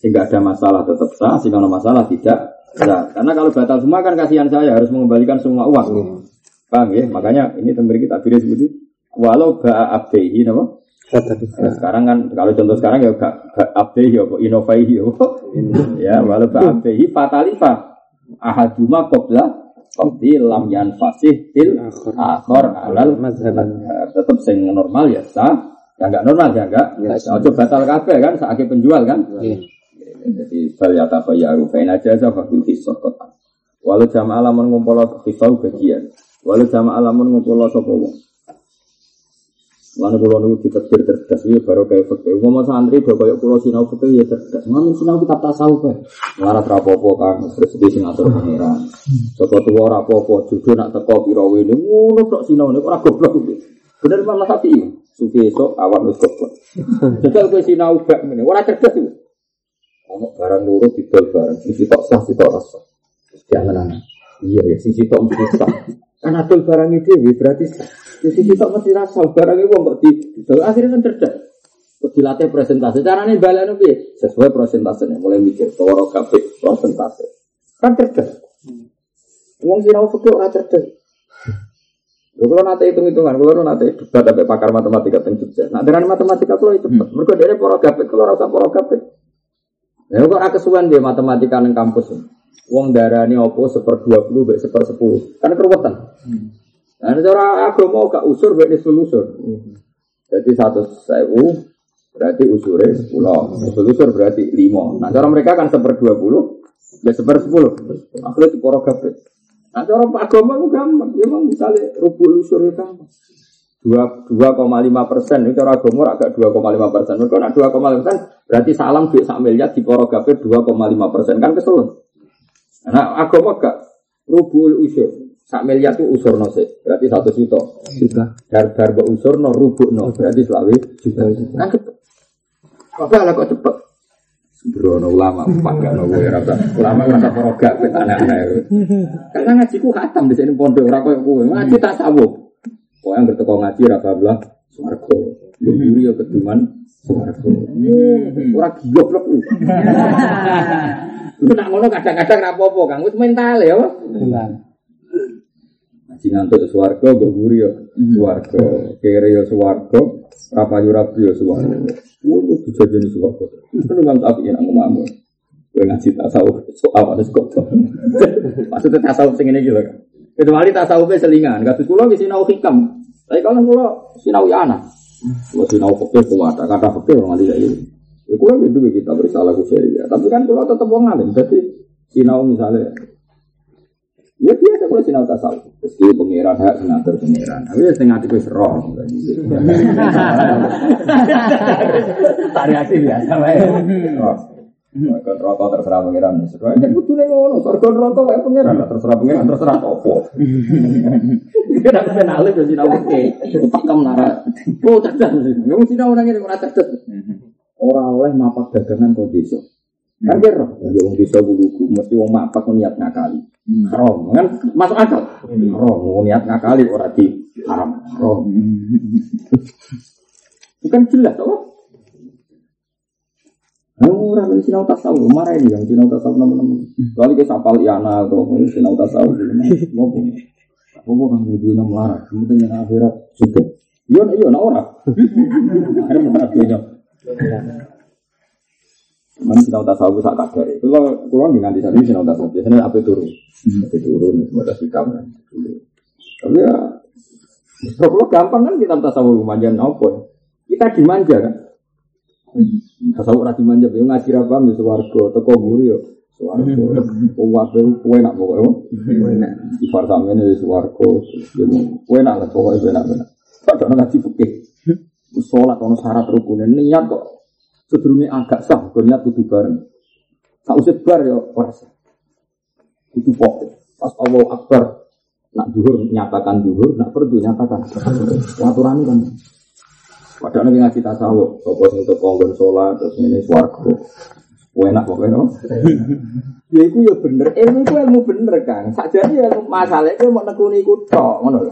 Sing enggak ada masalah tetap sah, sing ada masalah tidak sah. Karena kalau batal semua kan kasihan saya harus mengembalikan semua uang. Paham ya? Makanya ini tembri kita pilih seperti walau ba abdihi napa? Nah, sekarang kan kalau contoh sekarang ya gak abdihi apa inovaihi apa. Ya, walau ba abdihi fatalifa ahaduma qabla Qobdi lam yan fasih til akhor alal mazhaban. Tetap sing normal ya sah. Yang enggak normal ya enggak. Ojo batal kabeh kan sakake penjual kan. Jadi fal ya tafayaru fa in ajaza fa fi saqat. Walau jamaah lamun ngumpul pisau bagian. Walau jamaah lamun ngumpul sapa wong. Lan kula niku ditetir cerdas ya baru kaya fakih. Umpama santri kaya kaya kula sinau fakih ya cerdas. Mun sinau kitab tasawuf wae. Larat ra apa-apa kan rezeki sing ngatur pangeran. Sapa tuwa ora apa-apa, judul nak teko pira wae ngono tok sinau nek ora goblok kuwi. Bener malah sapi. Suki esuk awak wis goblok. Jajal kowe sinau bak ngene, ora cerdas iki. Ono barang loro didol bareng, sisi tok sah, sisi tok ora sah. Mesti ana. Iya ya, sisi tok mesti sah. Kan adol barang iki berarti sah. Jadi kita mesti rasa barangnya wong kok di akhirnya kan cerdas. Dilatih presentasi. Carane balane piye? Sesuai presentasine mulai mikir loro kabeh presentasi. Kan cerdas. Wong sinau kok ora cerdas. Lha kula nate hitung-hitungan, kula nate debat ambek pakar matematika teng Jogja. Nek derane matematika kula itu cepet. Mergo dhewe para kabeh kula ora usah para kabeh. Lha kok ora kesuwen piye matematika nang kampus. Wong darane opo satu per dua puluh mbek satu per sepuluh. Kan keruwetan. Ana ora agama gak usur mek diselusur. Jadi seratus ribu berarti usure sepuluh. Diselusur berarti lima. Nah cara mereka kan satu per dua puluh, ya satu per sepuluh. Akhire diporo gabet. Nah cara agama ku gampang, ya mung misale rubul usure gampang. dua koma lima persen itu cara agama ora gak dua koma lima persen. Mergo nek dua koma lima persen berarti salam duit sak miliar diporo gabet dua koma lima persen kan kesel. Nah agama gak rubul usur. Sak miliar itu usurno sik, berarti satu juta. Juta. Dar-dar mbok usurno rubukno, berarti selawe juta. Kan cepet. Apa ala kok cepet. Sembrono ulama pagano kowe ora ta. Ulama ora para gak anak-anak. Karena ngajiku khatam di sini pondok ora koyo kowe. Ngaji tasawuf. Kowe anggere teko ngaji ra bablah swarga. Yo keduman swarga. Ora goblok lu. Lu nak ngono kadang-kadang ra apa-apa, Kang. Wis mental ya. Mental. Ngaji ngantuk suwargo, boguri ya suwargo, kere ya suwargo, rapayu-rapi ya suwargo. Wuh, bisa jenis suwargo. Itu memang tapi yang ngomong-ngomong. Gue ngasih tasawuf, soal ada skopto. Maksudnya tasawuf segini gila kan. Kecuali tasawufnya selingan, kasus kulo di sinau hikam. Tapi kalau kulo sinau yana. Kulo sinau peke, kuwata, kata peke, orang tidak ini. Ya kulo gitu, kita berisalah kuseri ya. Tapi kan kulo tetap orang ngalim, jadi sinau misalnya. Ya biasa kalau sinau tasawuf, mesti pengiran hak ngatur pengiran. Tapi sing ati wis roh. Variasi biasa wae. Kon rokok terserah pengiran. Sesuai nek kudune ngono, surga neraka wae pengiran, terserah pengiran, terserah opo. Nek aku penale yo sinau oke. Pakam nara. Oh, cerdas. Nek sinau nang ngene ora cerdas. Ora oleh mapak dagangan kok desa. Kan kira, ya wong desa guluku mesti wong mapak niat ngakali. Haram kan masuk akal. Haram niat ngakali ora di haram. Haram. Bukan jelas apa? Anu ora mesti sinau tasawuf, marah ini yang sinau tasawuf nemu-nemu. Kali ke sapal yana atau sinau tasawuf. Ngopo. Ngopo kan dudu nang larat, penting nang akhirat sugih. Yo yo ana ora. Ada masalah yo. Mana sinau tasawuf sak kadare. Kulo kulo nggih nganti sadhe sinau tasawuf. Biasane ape turu. Ape turu nek modal sikam. Tapi ya kulo gampang kan kita tasawuf manjan opo. Kita dimanja kan. Tasawuf ora dimanja, yo ngaji ra paham yo swarga, teko mburi yo swarga. Kuwabe kuwe nak pokoke yo. Enak. Sifar samene swarga. Yo kuwe nak lah pokoke enak-enak. Padahal ngaji fikih. Salat ono syarat rukune niat kok. Sedurunge agak sah, niat kudu bareng. Sak usih bar ya persen. Itu pokok. Pas Allahu Akbar nak zuhur nyatakan zuhur, nak perdu nyatakan. Aturan kan. Padahal nek ngaji tasawuf, sapa sing teko nggon salat terus ngene swarga. Enak kok ngono. Ya iku ya bener. Ilmu iku ilmu bener kan. Sakjane ya masalahe kowe mok nekuni iku tok ngono lho.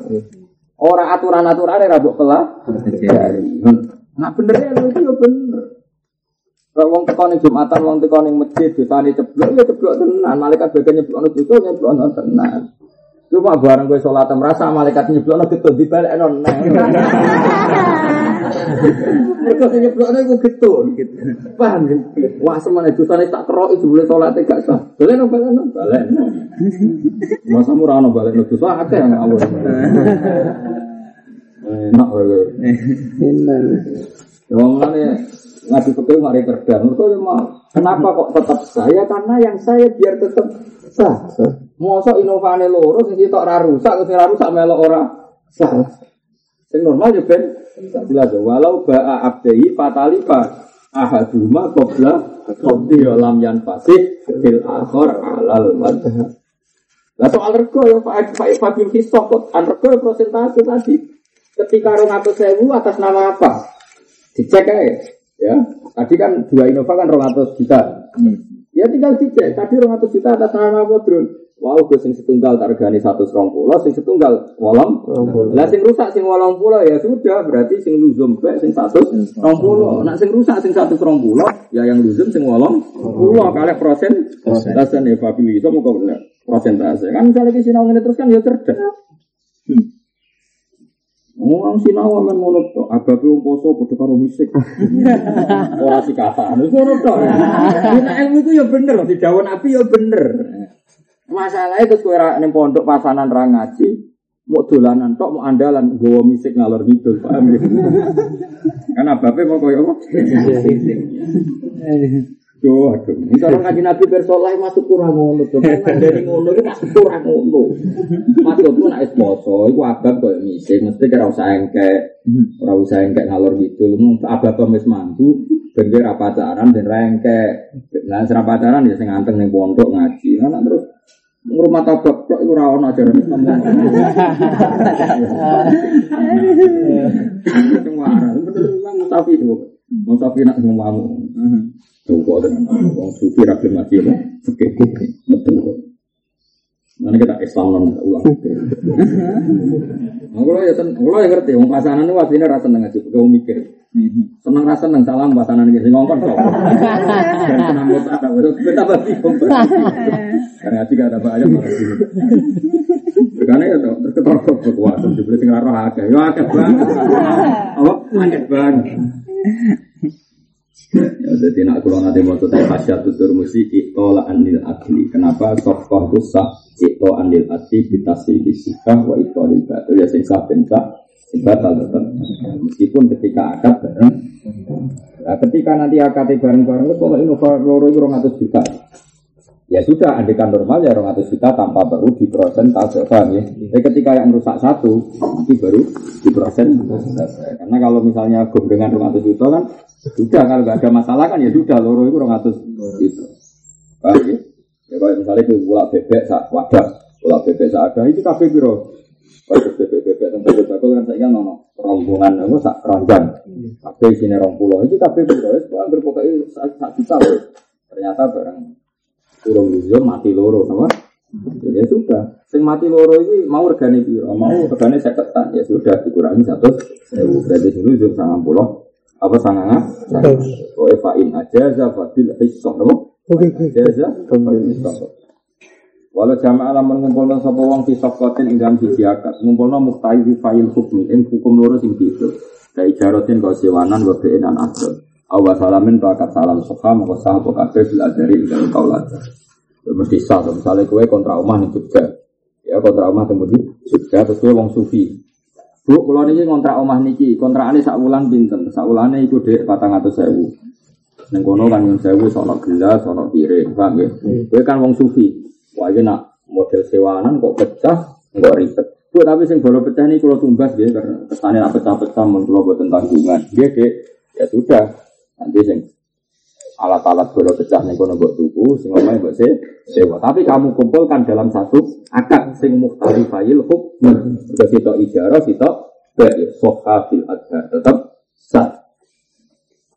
Ora aturan-aturane ra mbok kelah. Nah bener ilmu iku ya bener. Kalau wong teko ning Jumatan, wong teko ning masjid, dosane ceblok ya ceblok tenan. Malaikat baga nyeblokno dosa nyeblokno tenan. Cuma bareng kowe salat merasa malaikat nyeblokno getul dibalekno nang. Mereka nyeblokno iku getul gitu. Paham ya? Wah, semene dosane tak keroki jebule salate gak sah. Balekno balekno balekno. Masa murah ono balekno dosa akeh nang Allah. Enak wae. Enak. Wong lane ngaji pekeh mari kerja. Kenapa kok tetap saya? Karena yang saya biar tetap sah. Mosok inovane loro sing sitok ora rusak, sing ora rusak melok ora sah. Sing normal yo ben jelas walau ba'a abdi fatalifa ahaduma qabla qabdi lam yan fasih fil akhir alal madha. Lah soal rego yo Pak Pak Fabil Hisab kok an rego persentase tadi. Ketika dua ratus ribu atas nama apa? Dicek aja, ya. Tadi kan dua Innova kan dua ratus juta. Hmm. Ya tinggal dicek. Tadi dua ratus juta atas nama bodron. Wah, wow, gue sing setunggal targane seratus dua puluh, sing setunggal wolong. Lah sing rusak sing wolong pula ya sudah, berarti sing luzum bae sing seratus dua puluh. Nek sing rusak sing seratus dua puluh, ya yang luzum sing wolong. Kulo kalih prosen dasane Fabil iso mung persentase. Kan misale iki sinau ngene terus kan ya cerdas. Hmm. Orang Sinawa men ngono tok, agape wong poso padha karo musik. Ora sikatan. Wis ngono tok. Nek ilmu iku ya bener, didhawuh Nabi ya bener. Masalahe terus kowe ra ning pondok pasanan ra ngaji, mok dolanan tok, mok andalan nggawa musik ngalor ngidul, paham ya. Kan abape kok koyo apa? Yo aduh, iki orang ngaji Nabi bersoleh masuk kurang ngono to. Dari ngono iki masuk kurang ngono. Masuk pun nek poso iku abang koyo misih, mesti ora usah engkek. Ora usah engkek ngalor kidul. Mung abang wis mampu ben ora pacaran ben ra engkek. Lah ora pacaran ya sing anteng ning pondok ngaji. Lah terus ngurmat tabak tok iku ora ono ajaran Islam. Semua orang bener Islam tapi itu mau tapi nak semua kamu, tunggu dengan orang sufi rakyat mati lah, begitu, betul. Nanti kita Islam lama ulang. Kalau ya, kalau yang ngerti, orang pasangan itu wabinya rasa senang aja, kau mikir, senang rasa senang salam pasangan ini ngomong kok. Senang buat apa? Kita pasti kompet. Karena hati kita apa aja marah sini. Karena ya tuh terketorok berkuasa, jadi tinggal roh agak, ya agak banget, awak banyak banget. Ya jadi nak kalau nanti mau tanya pasca tutur musik iktola anil akli. Kenapa sokoh rusak ikto anil akli bitasi disikah wa iktolil batul ya singsa bentah batal batal. Meskipun ketika akad bareng, ketika nanti akad bareng bareng itu kalau inovasi orang atas juta, ya sudah andikan normal ya orang atas juta tanpa baru di prosen tahu kan ya. Tapi ketika yang rusak satu itu baru di prosen selesai. Karena kalau misalnya gombengan orang atas juta kan sudah kalau nggak ada masalah kan ya sudah loro itu orang atas itu. Baik ya. Ya kalau misalnya ke bola bebek sak wadah, bola bebek sak ada itu kafe biro. Kalau bebek bebek tempat bebek kan saya nono rombongan nono sak keranjang. Kafe sini rompuloh itu kafe biro. Soal berpokoknya sak juta loh. Ternyata barang kurang luzum mati loro, apa? Ya sudah. Sing mati loro ini mau regane piro? Mau regane seketan ya sudah dikurangi satu. Sewu berarti sing luzum sembilan puluh apa sangangan? Oh evain aja zafabil hisab, apa? Oke, aja zafabil hisab. Walau jamaah lamun ngumpulna sapa wong kisah koten ing dalam siji akad, ngumpulna muktaifi fa'il hukm, hukum loro sing beda. Dai jarotin kok sewanan wa benan asal. Awas salamin tu akad salam suka mengosah atau kafe belajari dengan kau latar. Mesti sah. Misalnya kue kontra rumah ni Jogja, ya kontra rumah kemudian Jogja terus kue wong sufi. Bu, kalau ni kontra rumah niki, kontra ane sak wulan binten, sak wulane ikut dek patang atau sewu. Nengkono kan yang sewu soal gelas, soal tiri, faham ya? Kue kan wong sufi. Wah, ini nak model sewanan kok pecah, kok ribet. Bu, tapi sing bolo pecah ni kalau tumbas dia karena kesannya pecah-pecah mengelola tentang tanggungan. Dia dek, ya sudah. Nanti sing Alat-alat bola pecah ning kono mbok tuku, sing omahe mbok sewa. Tapi kamu kumpulkan dalam satu akad sing mukhtalifayil hukm. Terus sitok ijarah, sitok bai'ah, sohabil adhar tetap sah.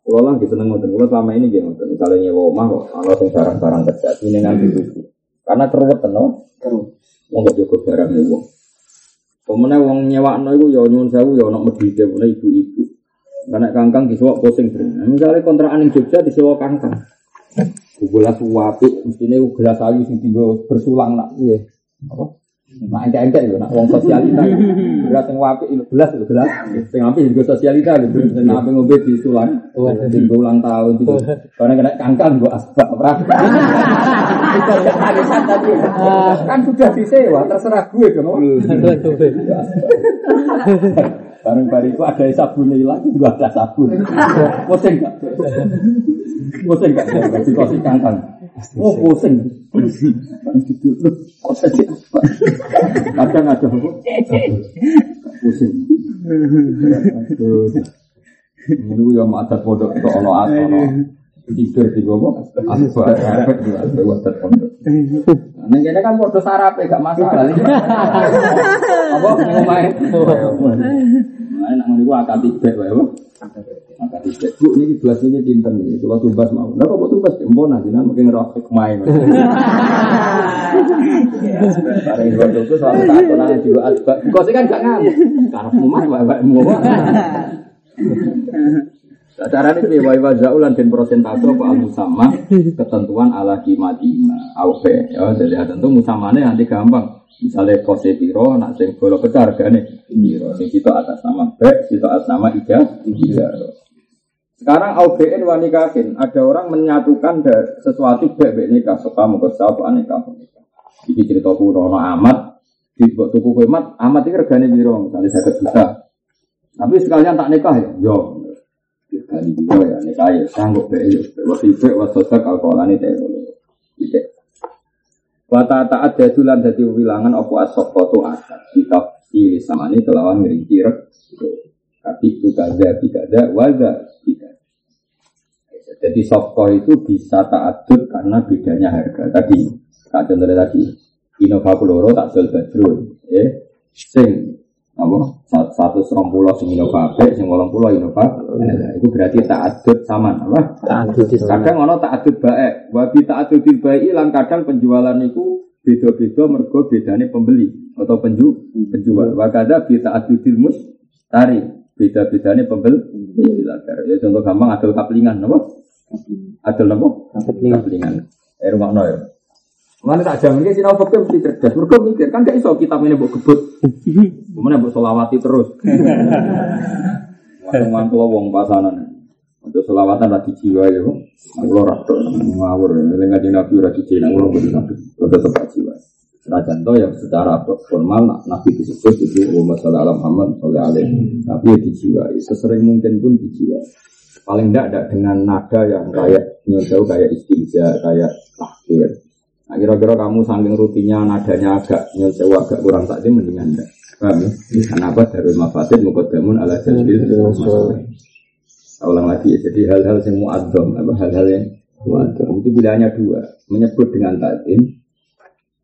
Kulo lan diseneng ngoten, kulo selama ini nggih ngoten. Misale nyewa omah kok ana sing barang-barang kerja jenengan dituku. Karena keruwet no, keruwet. Wong kok jaga barang wong. Pemene wong nyewakno iku ya nyuwun sewu ya ana medhite punika ibu-ibu. Nek kangkang disuwak pusing dene. Misale kontrakan ning Jogja disewa kangkang. Gelas apik mestine gelas ayu sing dienggo bersulang nak piye. Apa? Nek entek-entek lho nak wong sosialita. Gelas sing apik gelas lho gelas. Sing apik dienggo sosialita lho ben apik ngombe disulang. Oh, dienggo ulang tahun iki. Karena kena kangkang mbok asbak ora. Kan sudah disewa, terserah gue dong. Barang-barang itu ada sabun lagi, juga ada sabun. Pusing gak? Pusing gak? Dikasih kangkang. Oh pusing. Kadang ada pusing. Ini yang ada kodok itu ono-ono. Tidur di bawah, asal efek juga lewat terpondok. Neng kena kan bodoh sarap, gak masalah. Apa ngomai? Main nak menipu akad tibet, apa? Akad tibet. Bu, ni gelas ni pinter ni. Kalau tumbas mau, dah kalau tumbas empona, jadi nak mungkin rokok main. Barang dua tu, soal tak aku nanya juga asbak. Kau sih kan gak ngam. Karena main, baik-baik muka. Caranya itu wa zaulan dan prosentase apa musamah ketentuan ala kimadina aufe ya jadi tentu musamane nanti gampang misalnya kose piro nak sing golok pecah regane piro sing sitok atas nama bek sitok atas nama ija ija sekarang aufen wanikahin ada orang menyatukan sesuatu bek bek nikah suka mengkosap aneka iki cerita kuno amat di buat tuku kowe mat amat iki regane piro misale seratus juta tapi sekalian tak nikah ya yo kali dua ya nikah ya sanggup deh ya waktu itu waktu sosial kalkulasi deh kalau tidak bata taat jadilan dari wilangan opo asok foto asal kita pilih sama ini kelawan ngerinci rek tapi itu kada tidak ada wajah tidak jadi sokko itu bisa taatut karena bedanya harga tadi tak contoh tadi inovakuloro tak jual bedroom eh sing apa satu serong pulau sing inovatif, sing wolong pulau inovatif. Itu berarti ta'adud sama, apa? Ta'adud. Kadang ono ta'adud baik, wabi ta'adud baik ilang kadang penjualan itu beda-beda mergo bedane pembeli atau penju penjual. Wakada bi ta'adudil mustari, beda-bedane pembeli. Ya contoh gampang adol kaplingan, apa? Adol apa? Kaplingan. Eh rumakno ya. Mana tak jamin dia sinau fakir mesti cerdas. Mereka mikir kan gak iso kitab ini buat gebut, mana buat solawati terus. Wangan tua wong pasanan untuk solawatan lagi jiwa itu. Anglorak tu ngawur, dengan jinak tu lagi jinak orang berjinak tu tetap jiwa. Rajan tu yang secara formal nabi disebut itu umat salah Muhammad oleh alim. Nabi dijiwai sesering mungkin pun dijiwai. Paling tidak ada dengan nada yang kayak nyodau kayak istijah kayak takhir. Nah, kira-kira kamu saking rutinnya nadanya agak nyewa agak kurang takdir mendingan enggak. Paham ya? Kenapa darul mafasid muqaddamun ala jalbil masalah. Ulang lagi ya. Jadi hal-hal yang mu'adzam apa hal-hal yang mu'adzam itu pilihannya dua, menyebut dengan takdim.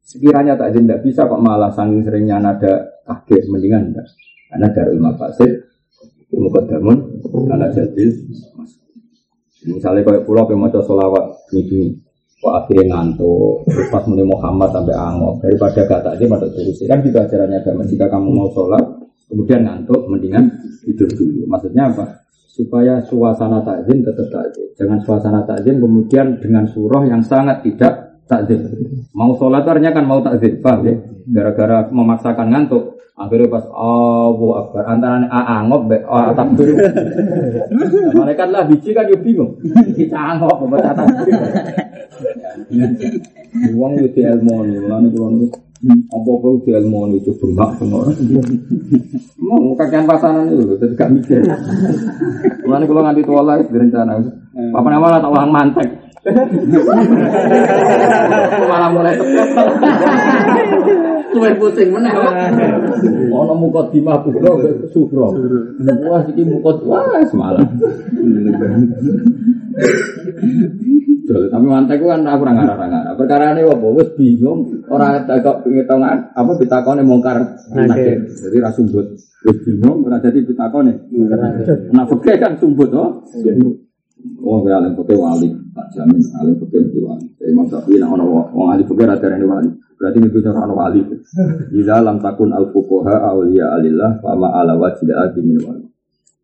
Sekiranya takdim enggak bisa kok malah saking seringnya nada takdir mendingan enggak. Karena darul mafasid muqaddamun ala jalbil masalah. Misalnya kalau pulau pemaca selawat ini Wah akhirnya ngantuk, pas mulai Muhammad sampai angok daripada gak takdir pada terus. Kan juga ajarannya agama jika kamu mau sholat kemudian ngantuk mendingan tidur dulu. Maksudnya apa? Supaya suasana takdir tetap takdir. Jangan suasana takdir kemudian dengan surah yang sangat tidak takdir. Mau sholat ternyata kan mau takdir, paham ya? Gara-gara memaksakan ngantuk. Akhirnya pas Allahu Akbar antara angop be takbir. Mereka lah biji kan yo bingung. Kita angop apa takbir. Wong yo di elmoni, lan yo wong apa-apa di elmoni itu bengak semua. Mau kakean pasanan itu terus gak mikir. Lan kalau nganti tua lah direncana. Apa namanya tak ulang mantek. Malah mulai tepat. Tuwek pusing meneh. Ono muka dimah putra sukro. Wah iki muka wah semalam. Tapi mantek kan aku ora ngarah-ngarah. Perkarane opo wis bingung ora tak pengetongan apa pitakone mungkar. Jadi ra sumbut. Wis bingung ora dadi pitakone. Nah fikih kan sumbut to. Wong ya lan pokoke wali tak jamin alim fikih diwali. Imam Syafi'i nek ana wong ahli fikih ra dereni wali. Berarti nek bidoro ana wali. Idza lam takun al-fuqaha awliya lillah fa ma ala wajida min wali.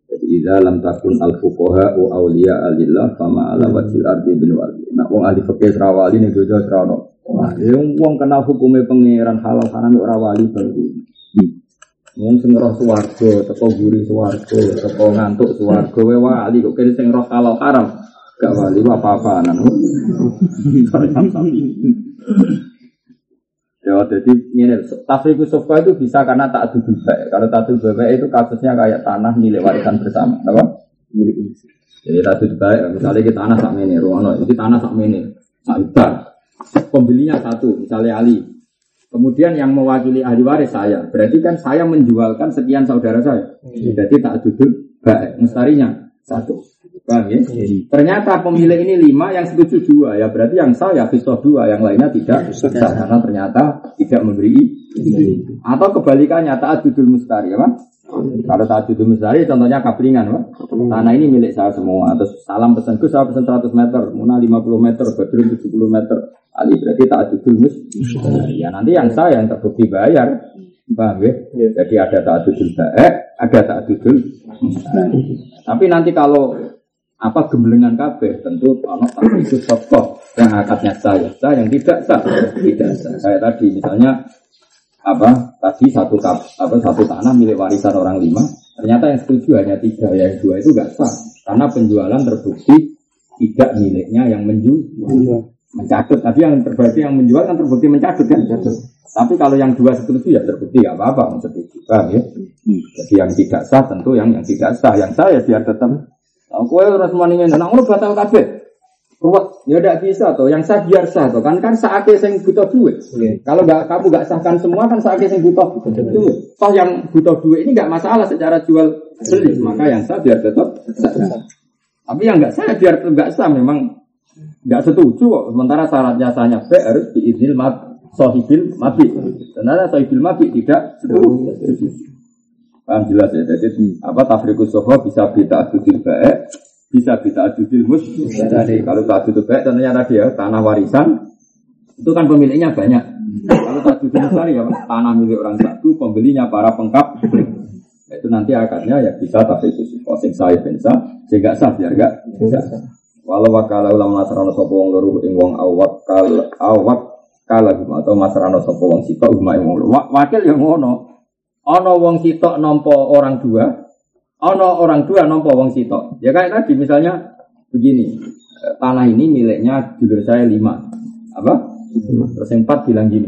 Jadi idza lam takun al-fuqaha wa awliya lillah fa ma ala wajil ardi bin wali. Nek wong ahli fikih ra wali nek bidoro ra ono. Wong wong kena hukume pangeran halal haram ora wali berarti. Wong sing roh swarga, teko guri swarga, teko ngantuk swarga wae wali kok kene sing roh halal haram gak wali apa-apaan. Ya jadi ngene, tafsir Sufyan itu bisa karena tak adu baik. Kalau tak adu baik itu kasusnya kayak tanah milik warisan bersama, apa? Milik bersama. Jadi tak adu baik, misalnya kita tanah sak mene, ruwono, iki tanah sak mene, sak ibar. Pembelinya satu, misalnya Ali. Kemudian yang mewakili ahli waris saya, berarti kan saya menjualkan sekian saudara saya. Hmm. Berarti tak duduk, baik. Mustarinya satu, paham ya? Hmm. Ternyata pemilik ini lima, yang setuju dua, ya berarti yang saya pistoh dua, yang lainnya tidak. Hmm. Karena ternyata tidak memberi. Hmm. Atau kebalikannya tak duduk mustari, ya bang? Hmm. Kalau tak duduk mustari, contohnya kaplingan, bang. Hmm. Tanah ini milik saya semua. Terus salam pesan, gue saya pesan seratus meter, Muna lima puluh meter, Badrun tujuh puluh meter. Ali berarti tak adudul mustari. Ya nanti yang saya yang terbukti bayar, paham ya? Jadi ada tak adudul baik, ada tak adudul mustari. Tapi nanti kalau apa gemblengan kabeh tentu ono tak itu sokok yang akadnya saya, saya yang tidak sah, tidak sah. Kayak tadi misalnya apa? Tadi satu kap, apa satu tanah milik warisan orang lima, ternyata yang setuju hanya tiga, yang dua itu enggak sah karena penjualan terbukti tidak miliknya yang menjual. Mencatut, tapi yang terbukti yang menjual kan terbukti mencatut kan. Mencatut. Tapi kalau yang dua setuju ya terbukti nggak apa-apa setuju kan ya. Hmm. Jadi yang tidak sah tentu yang yang tidak sah, yang sah ya biar tetap. Kalau kowe terus maninge nang ngono batal kabeh. Ruwet, ya ndak bisa to. Yang sah biar sah to. Kan kan saake sing butuh duit. Hmm. Kalau enggak kamu enggak sahkan semua kan saake sing butuh duit. Toh yang butuh duit ini enggak masalah secara jual beli, maka yang sah biar tetap sah. Tapi yang enggak sah biar enggak sah memang enggak setuju kok. Sementara syaratnya sahnya B harus diizinil mat sohibil mati. Sementara sohibil mati tidak setuju. Paham jelas ya. Jadi apa tafriqus soho bisa bita adudil baik, bisa bita adudil mus. Kalau tak adudil baik tentunya tadi ya tanah warisan itu kan pemiliknya banyak. Kalau tak adudil mustari ya tanah milik orang satu, pembelinya para pengkap. Itu nanti akadnya ya bisa tafriqus soho sing sah ben sah, sing gak sah biar gak sah. Walau wakala ulama nasrana sapa wong loro ing wong awak kal awak kala atau nasrana sapa wong sitok umae wong loro wakil ya ngono ana wong sitok nampa orang dua ana orang dua nampa wong sitok ya kayak tadi misalnya begini tanah ini miliknya dulur saya lima apa terus yang empat bilang gini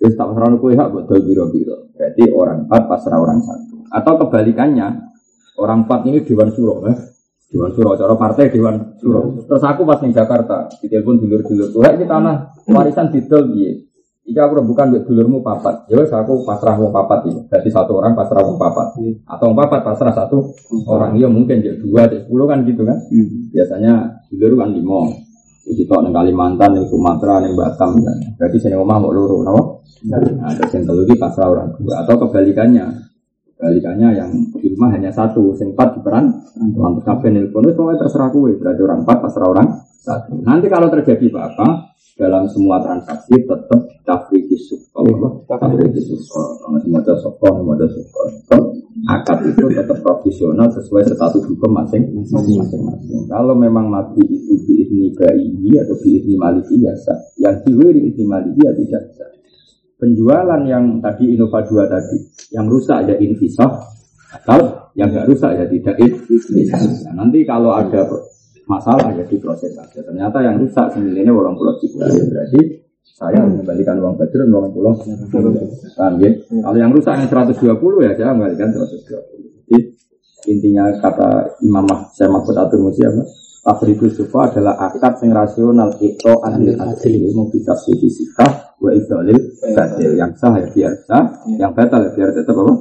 wis tak nasrana kowe hak bodol biro-biro berarti orang empat pasrah orang satu atau kebalikannya orang empat ini dewan suruh eh? Dewan Suro, cara partai Dewan Suro. Terus aku pas di Jakarta, ditelepon dulur-dulur. Wah, ini tanah warisan didol piye? Iki aku rebukan mbek dulurmu papat. Ya wis aku pasrah wong papat iki. Dadi satu orang pasrah wong papat. Atau papat pasrah satu orang. Ya mungkin ya dua, ya sepuluh kan gitu kan. Biasanya dulur kan lima. Iki tok nang Kalimantan, nang Sumatera, nang Batam kan. Berarti sing omah mok loro, napa? Nah, sing telu iki pasrah orang dua atau kebalikannya. Kebalikannya yang di rumah hanya satu, sing empat diperan, orang kafe nelpon itu pokoknya terserah kowe, berarti orang empat pasrah orang satu. Nanti kalau terjadi apa dalam semua transaksi tetap tafriqi suqal, tafriqi suqal, modal suqal, modal suqal. Akad itu tetap profesional sesuai status hukum masing-masing. Kalau memang mati itu biizni ba'i atau biizni maliki biasa, yang diwe biizni maliki ya tidak sah. Penjualan yang tadi Innova dua tadi, yang rusak ya infisah, atau yang nggak rusak ya tidak infisah. Nah, nanti kalau ada masalah ya diproses saja. Ternyata yang rusak semilenya orang pulau Cipulir, berarti saya mengembalikan uang Badrun orang pulau. Paham ya? Kalau yang rusak yang seratus dua puluh ya saya mengembalikan seratus dua puluh. Jadi intinya kata Imam Syekh Mahfudz At-Tirmidzi apa? Tafriqus suqal adalah akad yang rasional itu anil asli, mau ditafsiri sikah wa dolil, katil. Yang sah ya biar sah, yang batal ya biar tetap apa?